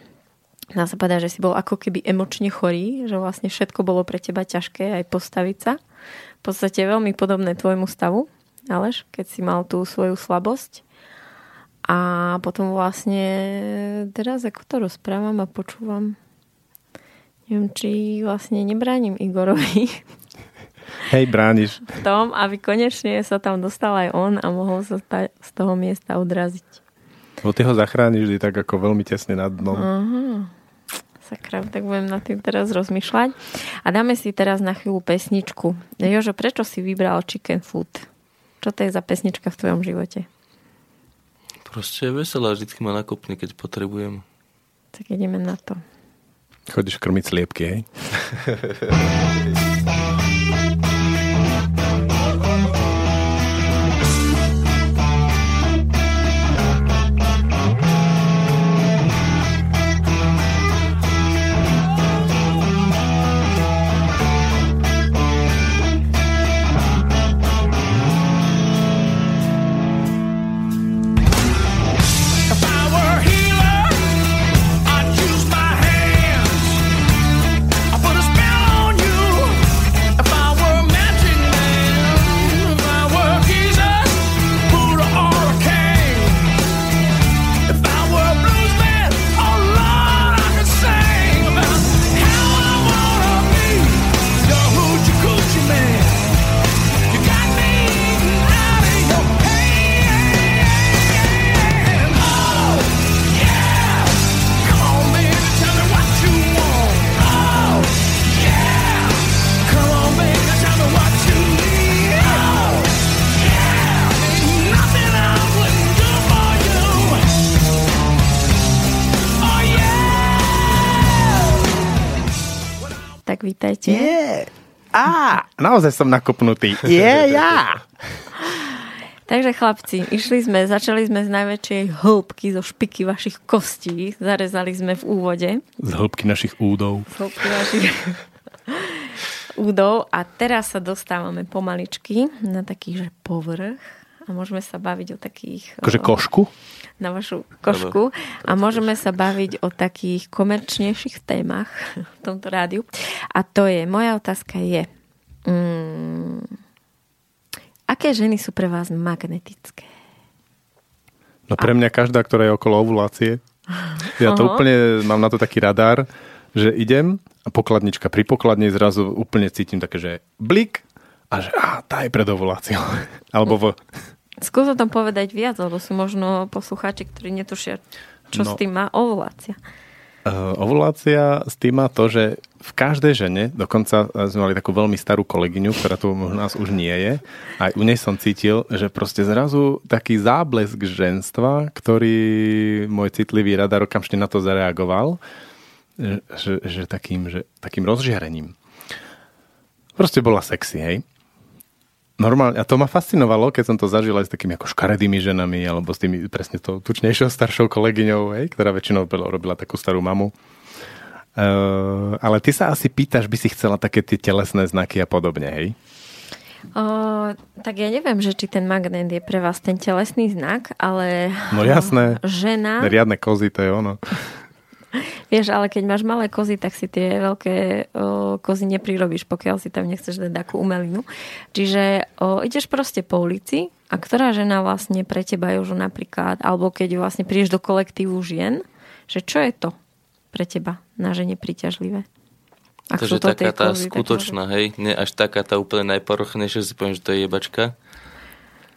dá sa povedať, že si bol ako keby emočne chorý, že vlastne všetko bolo pre teba ťažké, aj postaviť sa. V podstate veľmi podobné tvojmu stavu, Aleš, keď si mal tú svoju slabosť. A potom vlastne teraz ako to rozprávam a počúvam, neviem, či vlastne nebránim Igorovi. Hej, brániš. V tom, aby konečne sa tam dostal aj on a mohol sa z toho miesta odraziť. Bo ty ho zachrániš vždy tak ako veľmi tesne nad dnom. Sakra, tak budem na tým teraz rozmýšľať. A dáme si teraz na chvíľu pesničku. Jožo, prečo si vybral Chicken Food? Čo to je za pesnička v tvojom živote? Proste je veselá, vždycky ma nakopne, keď potrebujem. Tak ideme na to. Chodíš krmiť sliepky, hej? Vítajte. Naozaj som nakopnutý. Takže chlapci, začali sme z najväčšej hĺbky, zo špiky vašich kostí. Zarezali sme v úvode. Z hĺbky našich údov. Z hĺbky našich údov. A teraz sa dostávame pomaličky na taký, že povrch. A môžeme sa baviť o takých... Akože košku? Na vašu košku. A môžeme sa baviť o takých komerčnejších témach v tomto rádiu. A to je, moja otázka je, aké ženy sú pre vás magnetické? No pre mňa každá, ktorá je okolo ovulácie. Ja to úplne, mám na to taký radar, že idem a pokladnička pri pokladni zrazu úplne cítim také, že blik a že tá je pred ovuláciou. Alebo Skús o tom povedať viac, lebo sú možno poslucháči, ktorí netušia, čo s tým má ovulácia. Ovulácia s tým má to, že v každej žene, dokonca sme mali takú veľmi starú kolegyňu, ktorá tu u nás už nie je, aj u nej som cítil, že proste zrazu taký záblesk ženstva, ktorý môj citlivý radar okamžite na to zareagoval, že takým rozžiarením. Proste bola sexy, hej? Normálne, a to ma fascinovalo, keď som to zažil aj s takými ako škaredými ženami, alebo s tými presne tou tučnejšou staršou kolegyňou, hej, ktorá väčšinou robila takú starú mamu. Ale ty sa asi pýtaš, by si chcela také tie telesné znaky a podobne, hej? Tak ja neviem, že či ten magnet je pre vás ten telesný znak, ale... No jasné, žena... riadne kozy, to je ono. Vieš, ale keď máš malé kozy, tak si tie veľké kozy neprirobíš, pokiaľ si tam nechceš dať takú umelinu. Čiže ideš proste po ulici a ktorá žena vlastne pre teba, Jožo, napríklad, alebo keď vlastne prídeš do kolektívu žien, že čo je to pre teba na žene príťažlivé? Takže taká tá skutočná, hej? Nie až taká tá úplne najporuchnejšia, si poviem, že to je jebačka.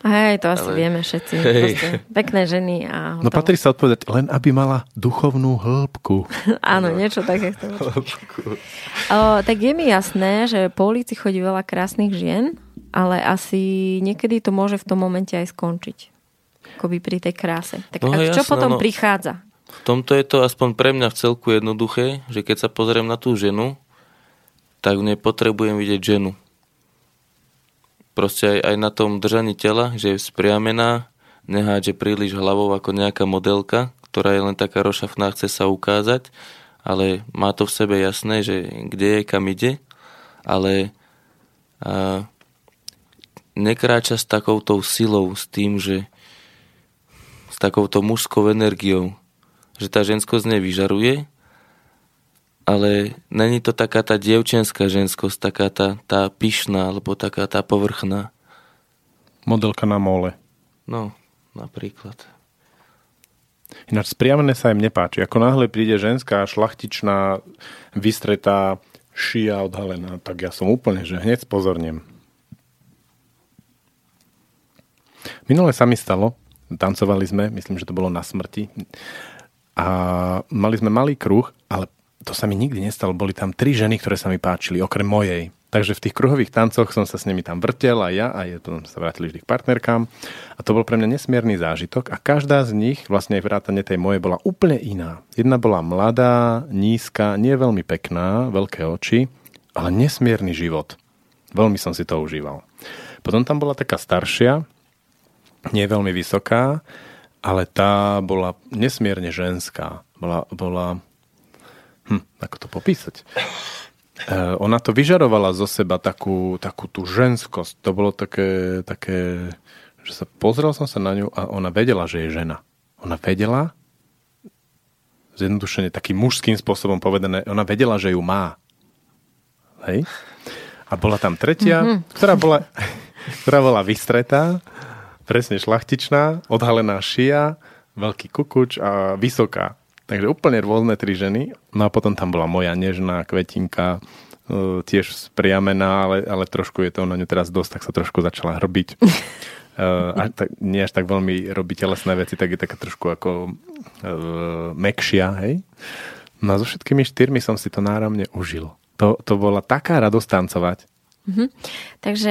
Hej, to asi vieme všetci. Pekné ženy a hotovo. No patrí sa odpovedať, len aby mala duchovnú hĺbku. Áno, niečo také. Tak je mi jasné, že po ulici chodí veľa krásnych žien, ale asi niekedy to môže v tom momente aj skončiť. Akoby pri tej kráse. Tak no, a čo jasné, potom prichádza? V tomto je to aspoň pre mňa v celku jednoduché, že keď sa pozriem na tú ženu, tak v nej potrebujem vidieť ženu. Proste aj na tom držaní tela, že je spriamená, nehádže príliš hlavou ako nejaká modelka, ktorá je len taká rošafná, chce sa ukázať, ale má to v sebe jasné, že kde je, kam ide, ale nekráča s takoutou silou, s tým, že s takouto mužskou energiou, že tá ženskosť nevyžaruje, ale není to taká tá dievčenská ženskosť, taká tá pyšná, alebo taká tá povrchná. Modelka na mole. No, napríklad. Ináč spriamené sa im nepáči. Ako náhle príde ženská, šlachtičná, vystretá, šia odhalená, tak ja som úplne, že hneď spozorniem. Minule sa mi stalo, tancovali sme, myslím, že to bolo na smrti, a mali sme malý kruh, ale to sa mi nikdy nestalo. Boli tam 3 ženy, ktoré sa mi páčili, okrem mojej. Takže v tých kruhových tancoch som sa s nimi tam vrtel a ja a potom sa vrátili vždy k partnerkám. A to bol pre mňa nesmierny zážitok a každá z nich, vlastne aj vrátane tej mojej, bola úplne iná. Jedna bola mladá, nízka, nie veľmi pekná, veľké oči, ale nesmierny život. Veľmi som si to užíval. Potom tam bola taká staršia, nie veľmi vysoká, ale tá bola nesmierne ženská. Bola ako to popísať? Ona to vyžarovala zo seba takú tú ženskosť. To bolo také, že sa pozrel som sa na ňu a ona vedela, že je žena. Ona vedela, zjednodušene takým mužským spôsobom povedané, ona vedela, že ju má. Hej? A bola tam tretia, ktorá bola vystretá, presne šlachtičná, odhalená šia, veľký kukuč a vysoká. Takže úplne rôzne 3 ženy. No a potom tam bola moja nežná Kvetinka, tiež spriamená, ale trošku je to na ňu teraz dosť, tak sa trošku začala hrbiť. Nie až tak veľmi robí telesné veci, tak je taká trošku ako mekšia, hej. No a so všetkými 4 som si to náramne užil. To bola taká radosť tancovať. Mm-hmm. Takže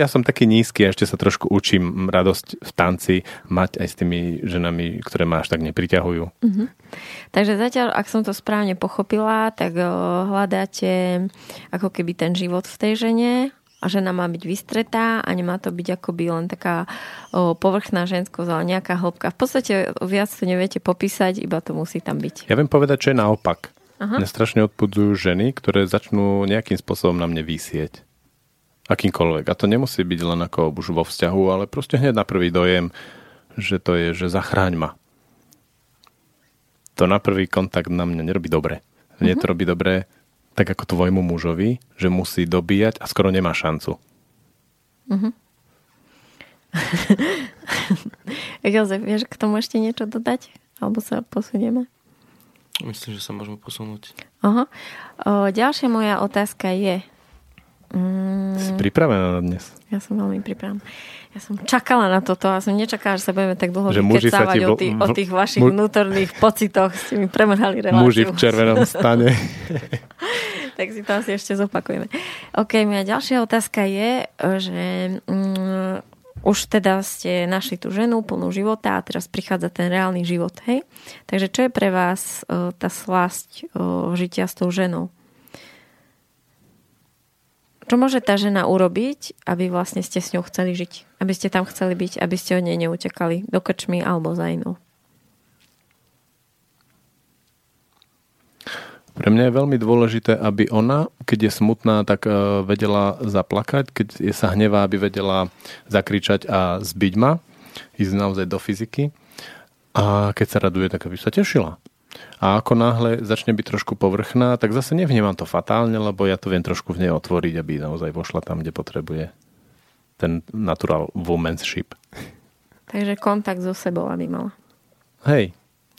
ja som taký nízky a ešte sa trošku učím radosť v tanci mať aj s tými ženami, ktoré ma až tak nepriťahujú. Mm-hmm. Takže zatiaľ, ak som to správne pochopila, tak hľadáte ako keby ten život v tej žene a žena má byť vystretá a nemá to byť akoby len taká povrchná ženskosť, ale nejaká hĺbka. V podstate viac to neviete popísať, iba to musí tam byť. Ja viem povedať, čo je naopak. Aha. Mňa strašne odpudzujú ženy, ktoré začnú nejakým spôsobom na mne vysieť. Akýmkoľvek. A to nemusí byť len ako už vo vzťahu, ale proste hneď na prvý dojem, že to je, že zachráň ma. To na prvý kontakt na mňa nerobí dobre. Mne to robí dobre tak ako tvojmu mužovi, že musí dobíjať a skoro nemá šancu. Jozef, vieš k tomu ešte niečo dodať? Alebo sa posunieme? Myslím, že sa môžeme posunúť. Aha. Ďalšia moja otázka je, si pripravená na dnes? Ja som veľmi pripravená. Ja som čakala na toto a som nečakala, že sa budeme tak dlho vykecávať o tých vašich vnútorných pocitoch. Ste mi premrhali reláciu. Muži v červenom stane. Tak si to asi ešte zopakujeme. OK, moja ďalšia otázka je, že už teda ste našli tú ženu plnú života a teraz prichádza ten reálny život. Hej? Takže čo je pre vás tá slasť žitia s tou ženou? Čo môže tá žena urobiť, aby vlastne ste s ňou chceli žiť? Aby ste tam chceli byť, aby ste od nej neutekali do krčmy alebo za inou? Pre mňa je veľmi dôležité, aby ona, keď je smutná, tak vedela zaplakať, keď sa hnevá, aby vedela zakričať a zbiť ma, ísť naozaj do fyziky. A keď sa raduje, tak aby sa tešila. A ako náhle začne byť trošku povrchná, tak zase nevnímam to fatálne, lebo ja to viem trošku v nej otvoriť, aby naozaj vošla tam, kde potrebuje ten natural womanship. Takže kontakt so sebou, aby mala. Hej.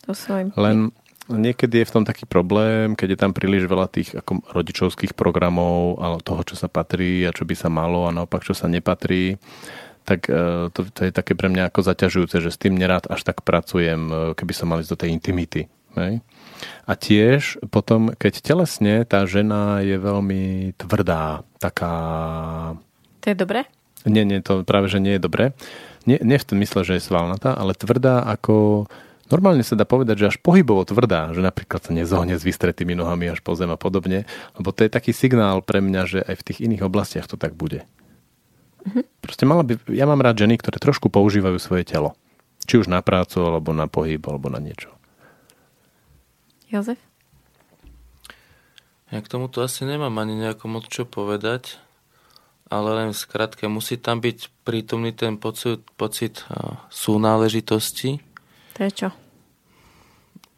So svojím. Len niekedy je v tom taký problém, keď je tam príliš veľa tých ako rodičovských programov, ale toho, čo sa patrí a čo by sa malo a naopak, čo sa nepatrí, tak to je také pre mňa ako zaťažujúce, že s tým nerád až tak pracujem, keby som mal ísť do tej intimity. Hej? A tiež potom, keď telesne, tá žena je veľmi tvrdá, taká... To je dobré? Nie, to práve, že nie je dobré. Nie v tom mysle, že je svalnatá, ale tvrdá ako... Normálne sa dá povedať, že až pohybovo tvrdá, že napríklad sa nezohne s vystretými nohami až po zem a podobne, lebo to je taký signál pre mňa, že aj v tých iných oblastiach to tak bude. Mhm. Proste ja mám rád ženy, ktoré trošku používajú svoje telo. Či už na prácu, alebo na pohyb, alebo na niečo. Jozef? Ja k tomuto asi nemám ani nejako moc čo povedať, ale len skratke, musí tam byť prítomný ten pocit súnáležitosti. To je čo?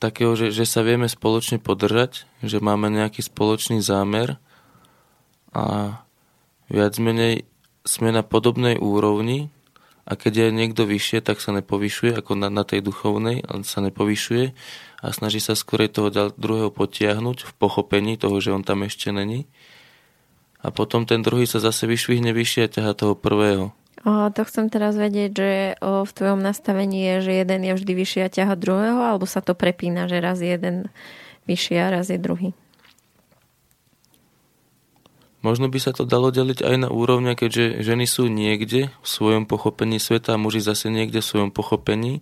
Takého, že sa vieme spoločne podržať, že máme nejaký spoločný zámer a viac menej sme na podobnej úrovni a keď je niekto vyššie, tak sa nepovyšuje, ako na tej duchovnej, ale sa nepovyšuje a snaží sa skorej toho druhého potiahnuť v pochopení toho, že on tam ešte není. A potom ten druhý sa zase vyšvihne vyššie a ťaha toho prvého. To chcem teraz vedieť, že v tvojom nastavení je, že jeden je vždy vyšší a ťaha druhého, alebo sa to prepína, že raz jeden vyšší a raz je druhý? Možno by sa to dalo deliť aj na úrovne, keďže ženy sú niekde v svojom pochopení sveta a muži zase niekde v svojom pochopení,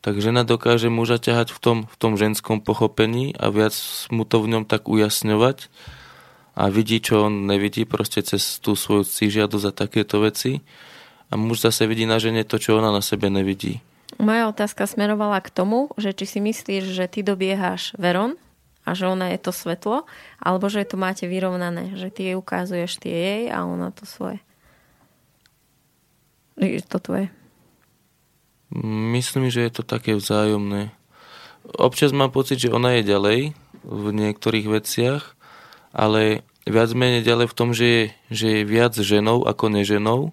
tak žena dokáže muža ťahať v tom ženskom pochopení a viac mu to v ňom tak ujasňovať a vidí, čo on nevidí proste cez tú svoju ctižiadosť a takéto veci. A muž zase vidí na žene to, čo ona na sebe nevidí. Moja otázka smerovala k tomu, že či si myslíš, že ty dobieháš Veron a že ona je to svetlo, alebo že to máte vyrovnané, že ty jej ukazuješ tie jej a ona to svoje. Je to tvoje. Myslím, že je to také vzájomné. Občas mám pocit, že ona je ďalej v niektorých veciach, ale viac menej ďalej v tom, že je viac ženou ako neženou.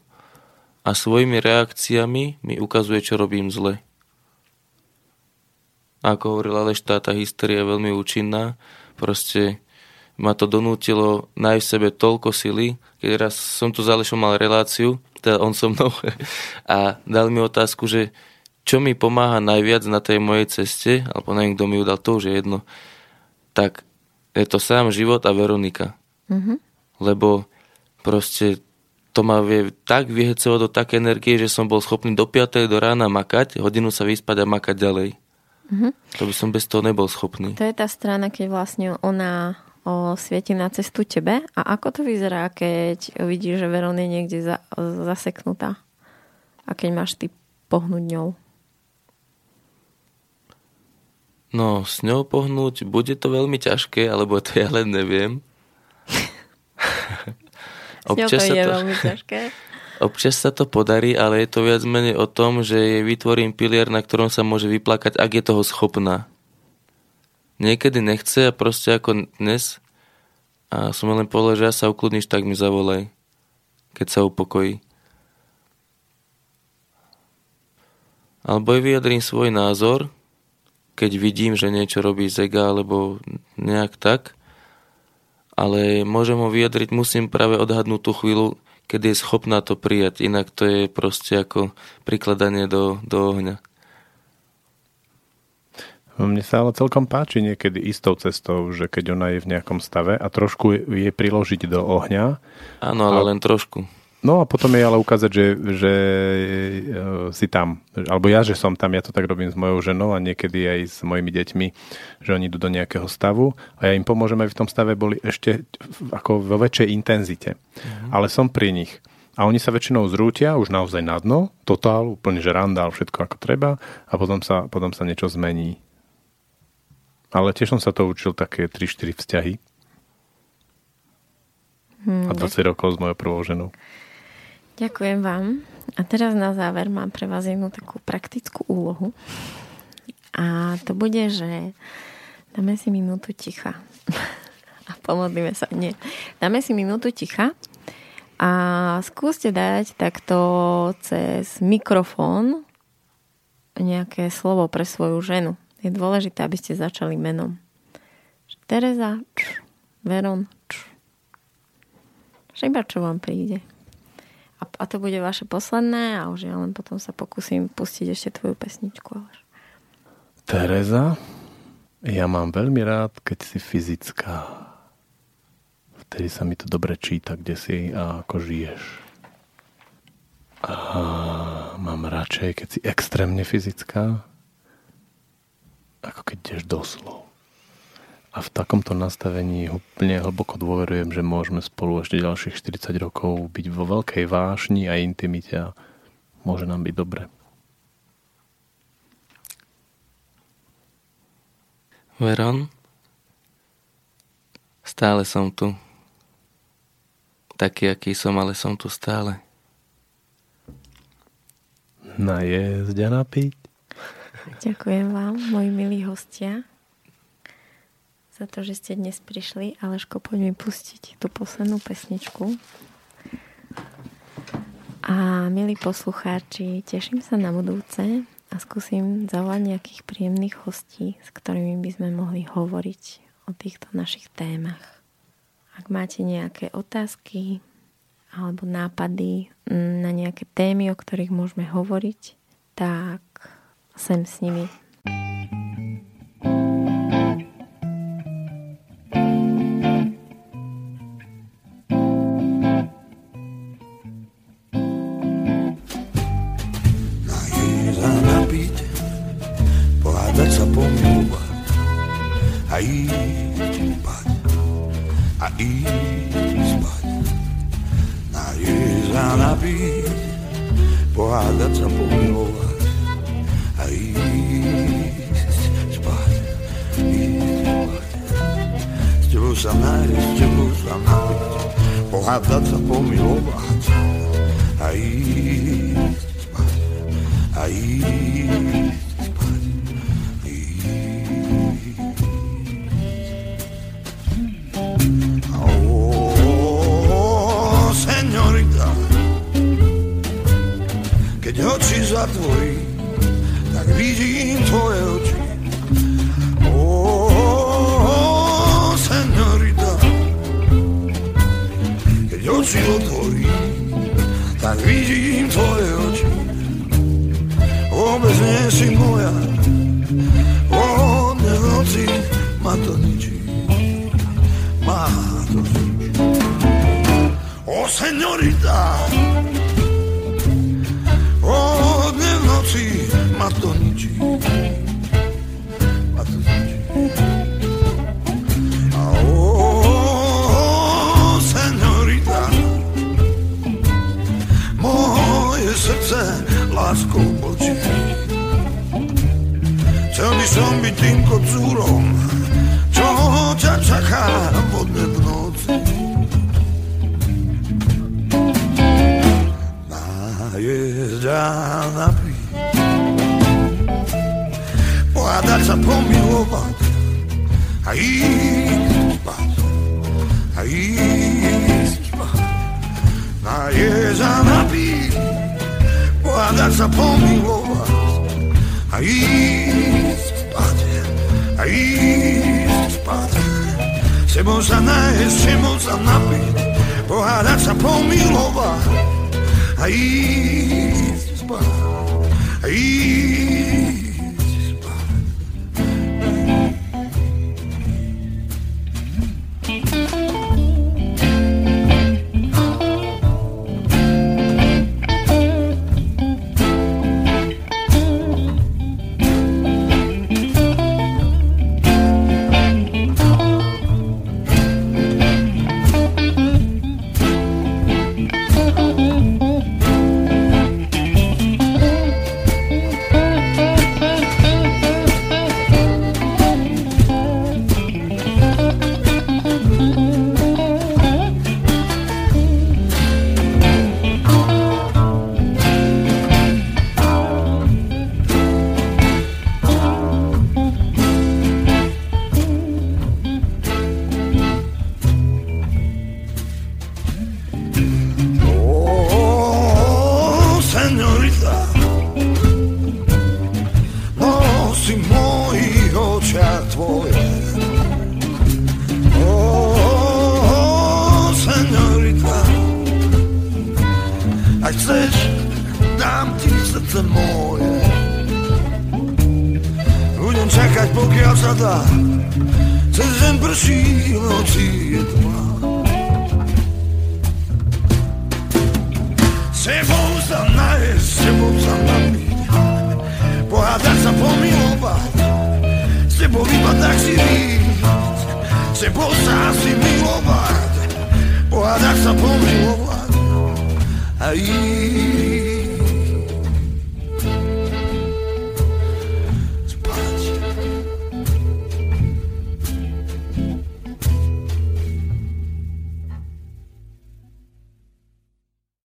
A svojimi reakciami mi ukazuje, čo robím zle. Ako hovoril Aleš, tá hysteria je veľmi účinná. Proste ma to donútilo nájsť v sebe toľko sily. Keď raz som tu s Alešom mal reláciu, teda on so mnou, a dal mi otázku, že čo mi pomáha najviac na tej mojej ceste, alebo neviem, kto mi ju dal, to už je jedno. Tak je to sám život a Veronika. Mm-hmm. Lebo proste to ma vie tak vyhecovať do také energie, že som bol schopný do 5. do rána makať, hodinu sa vyspať a makať ďalej. Mm-hmm. To by som bez toho nebol schopný. To je tá strana, keď vlastne ona svieti na cestu tebe. A ako to vyzerá, keď vidíš, že Verona je niekde zaseknutá? A keď máš ty pohnúť ňou? No, s ňou pohnúť bude to veľmi ťažké, alebo to ja len neviem. Občas to je veľmi ťažké. Občas sa to podarí, ale je to viac menej o tom, že jej vytvorím pilier, na ktorom sa môže vyplakať, ak je toho schopná. Niekedy nechce a proste ako dnes a som len povedal, že ja sa ukludníš, tak mi zavolaj, keď sa upokojí. Alebo vyjadrím svoj názor, keď vidím, že niečo robí zega alebo nejak tak, ale môžem ho vyjadriť, musím práve odhadnúť tú chvíľu, keď je schopná to prijať. Inak to je proste ako prikladanie do ohňa. Mne sa ale celkom páči niekedy istou cestou, že keď ona je v nejakom stave a trošku je priložiť do ohňa. Áno, ale len trošku. No a potom je ale ukázať, že si tam. Alebo ja, že som tam. Ja to tak robím s mojou ženou a niekedy aj s mojimi deťmi, že oni idú do nejakého stavu a ja im pomôžem, aby v tom stave boli ešte ako vo väčšej intenzite. Mhm. Ale som pri nich. A oni sa väčšinou zrútia už naozaj na dno. Totál, úplne že randál, všetko ako treba. A potom sa niečo zmení. Ale tiež som sa to učil také 3-4 vzťahy. A 20 rokov s mojou prvou ženou. Ďakujem vám. A teraz na záver mám pre vás jednu takú praktickú úlohu. A to bude, že dáme si minútu ticha. A pomodlíme sa. Nie. Dáme si minútu ticha a skúste dať takto cez mikrofón nejaké slovo pre svoju ženu. Je dôležité, aby ste začali menom. Tereza, Veron, že iba čo vám príde. A to bude vaše posledné a už ja len potom sa pokúsim pustiť ešte tvoju pesničku. Tereza, ja mám veľmi rád, keď si fyzická. Vtedy sa mi to dobre číta, kde si a ako žiješ. A mám radšej, keď si extrémne fyzická, ako keď ideš do slov. A v takomto nastavení úplne hlboko dôverujem, že môžeme spolu ešte ďalších 40 rokov byť vo veľkej vášni a intimite a môže nám byť dobre. Veron, stále som tu. Taký, aký som, ale som tu stále. Najesť a napiť. Ďakujem vám, moji milí hostia, za to, že ste dnes prišli. Aleško, poď mi pustiť tú poslednú pesničku. A milí poslucháči, teším sa na budúce a skúsim zavolať nejakých príjemných hostí, s ktorými by sme mohli hovoriť o týchto našich témach. Ak máte nejaké otázky alebo nápady na nejaké témy, o ktorých môžeme hovoriť, tak sem s nimi. A ísť spať, najesť a napiť, pohádať sa, pomilovať a ísť spať. S tebou sa najesť, s tebou sa napiť, pohádať sa, pomilovať a ísť spať. Keď oči zatvorí, tak vidím tvoje oči. Senorita, keď oči otvorí, tak vidím tvoje oči. Vôbec nie si moja, dnes v noci ma to ničí. Senorita, dnes v noci ma to ničí. Senorita, moje srdce láskou počí. Chcel by som byť tým kocúrom, čo ťa čaká vodne v noci. Najesť a napiť, pohádať sa, pomilovať a ísť spať. Najesť a napiť, pohádať sa, pomilovať a ísť spať. Sebou sa najesť, sebou sa napiť, pohádať sa, pomilovať a ísť spať. srdce moje. Budem čakať, pokiaľ sa dá, cez deň prší, v noci je tma. S tebou sa najesť, s tebou sa napiť, pohádať sa, pomilovať, s tebou iba tak si výjsť, s tebou sa asi milovať, pohádať sa, pomilovať a ísť.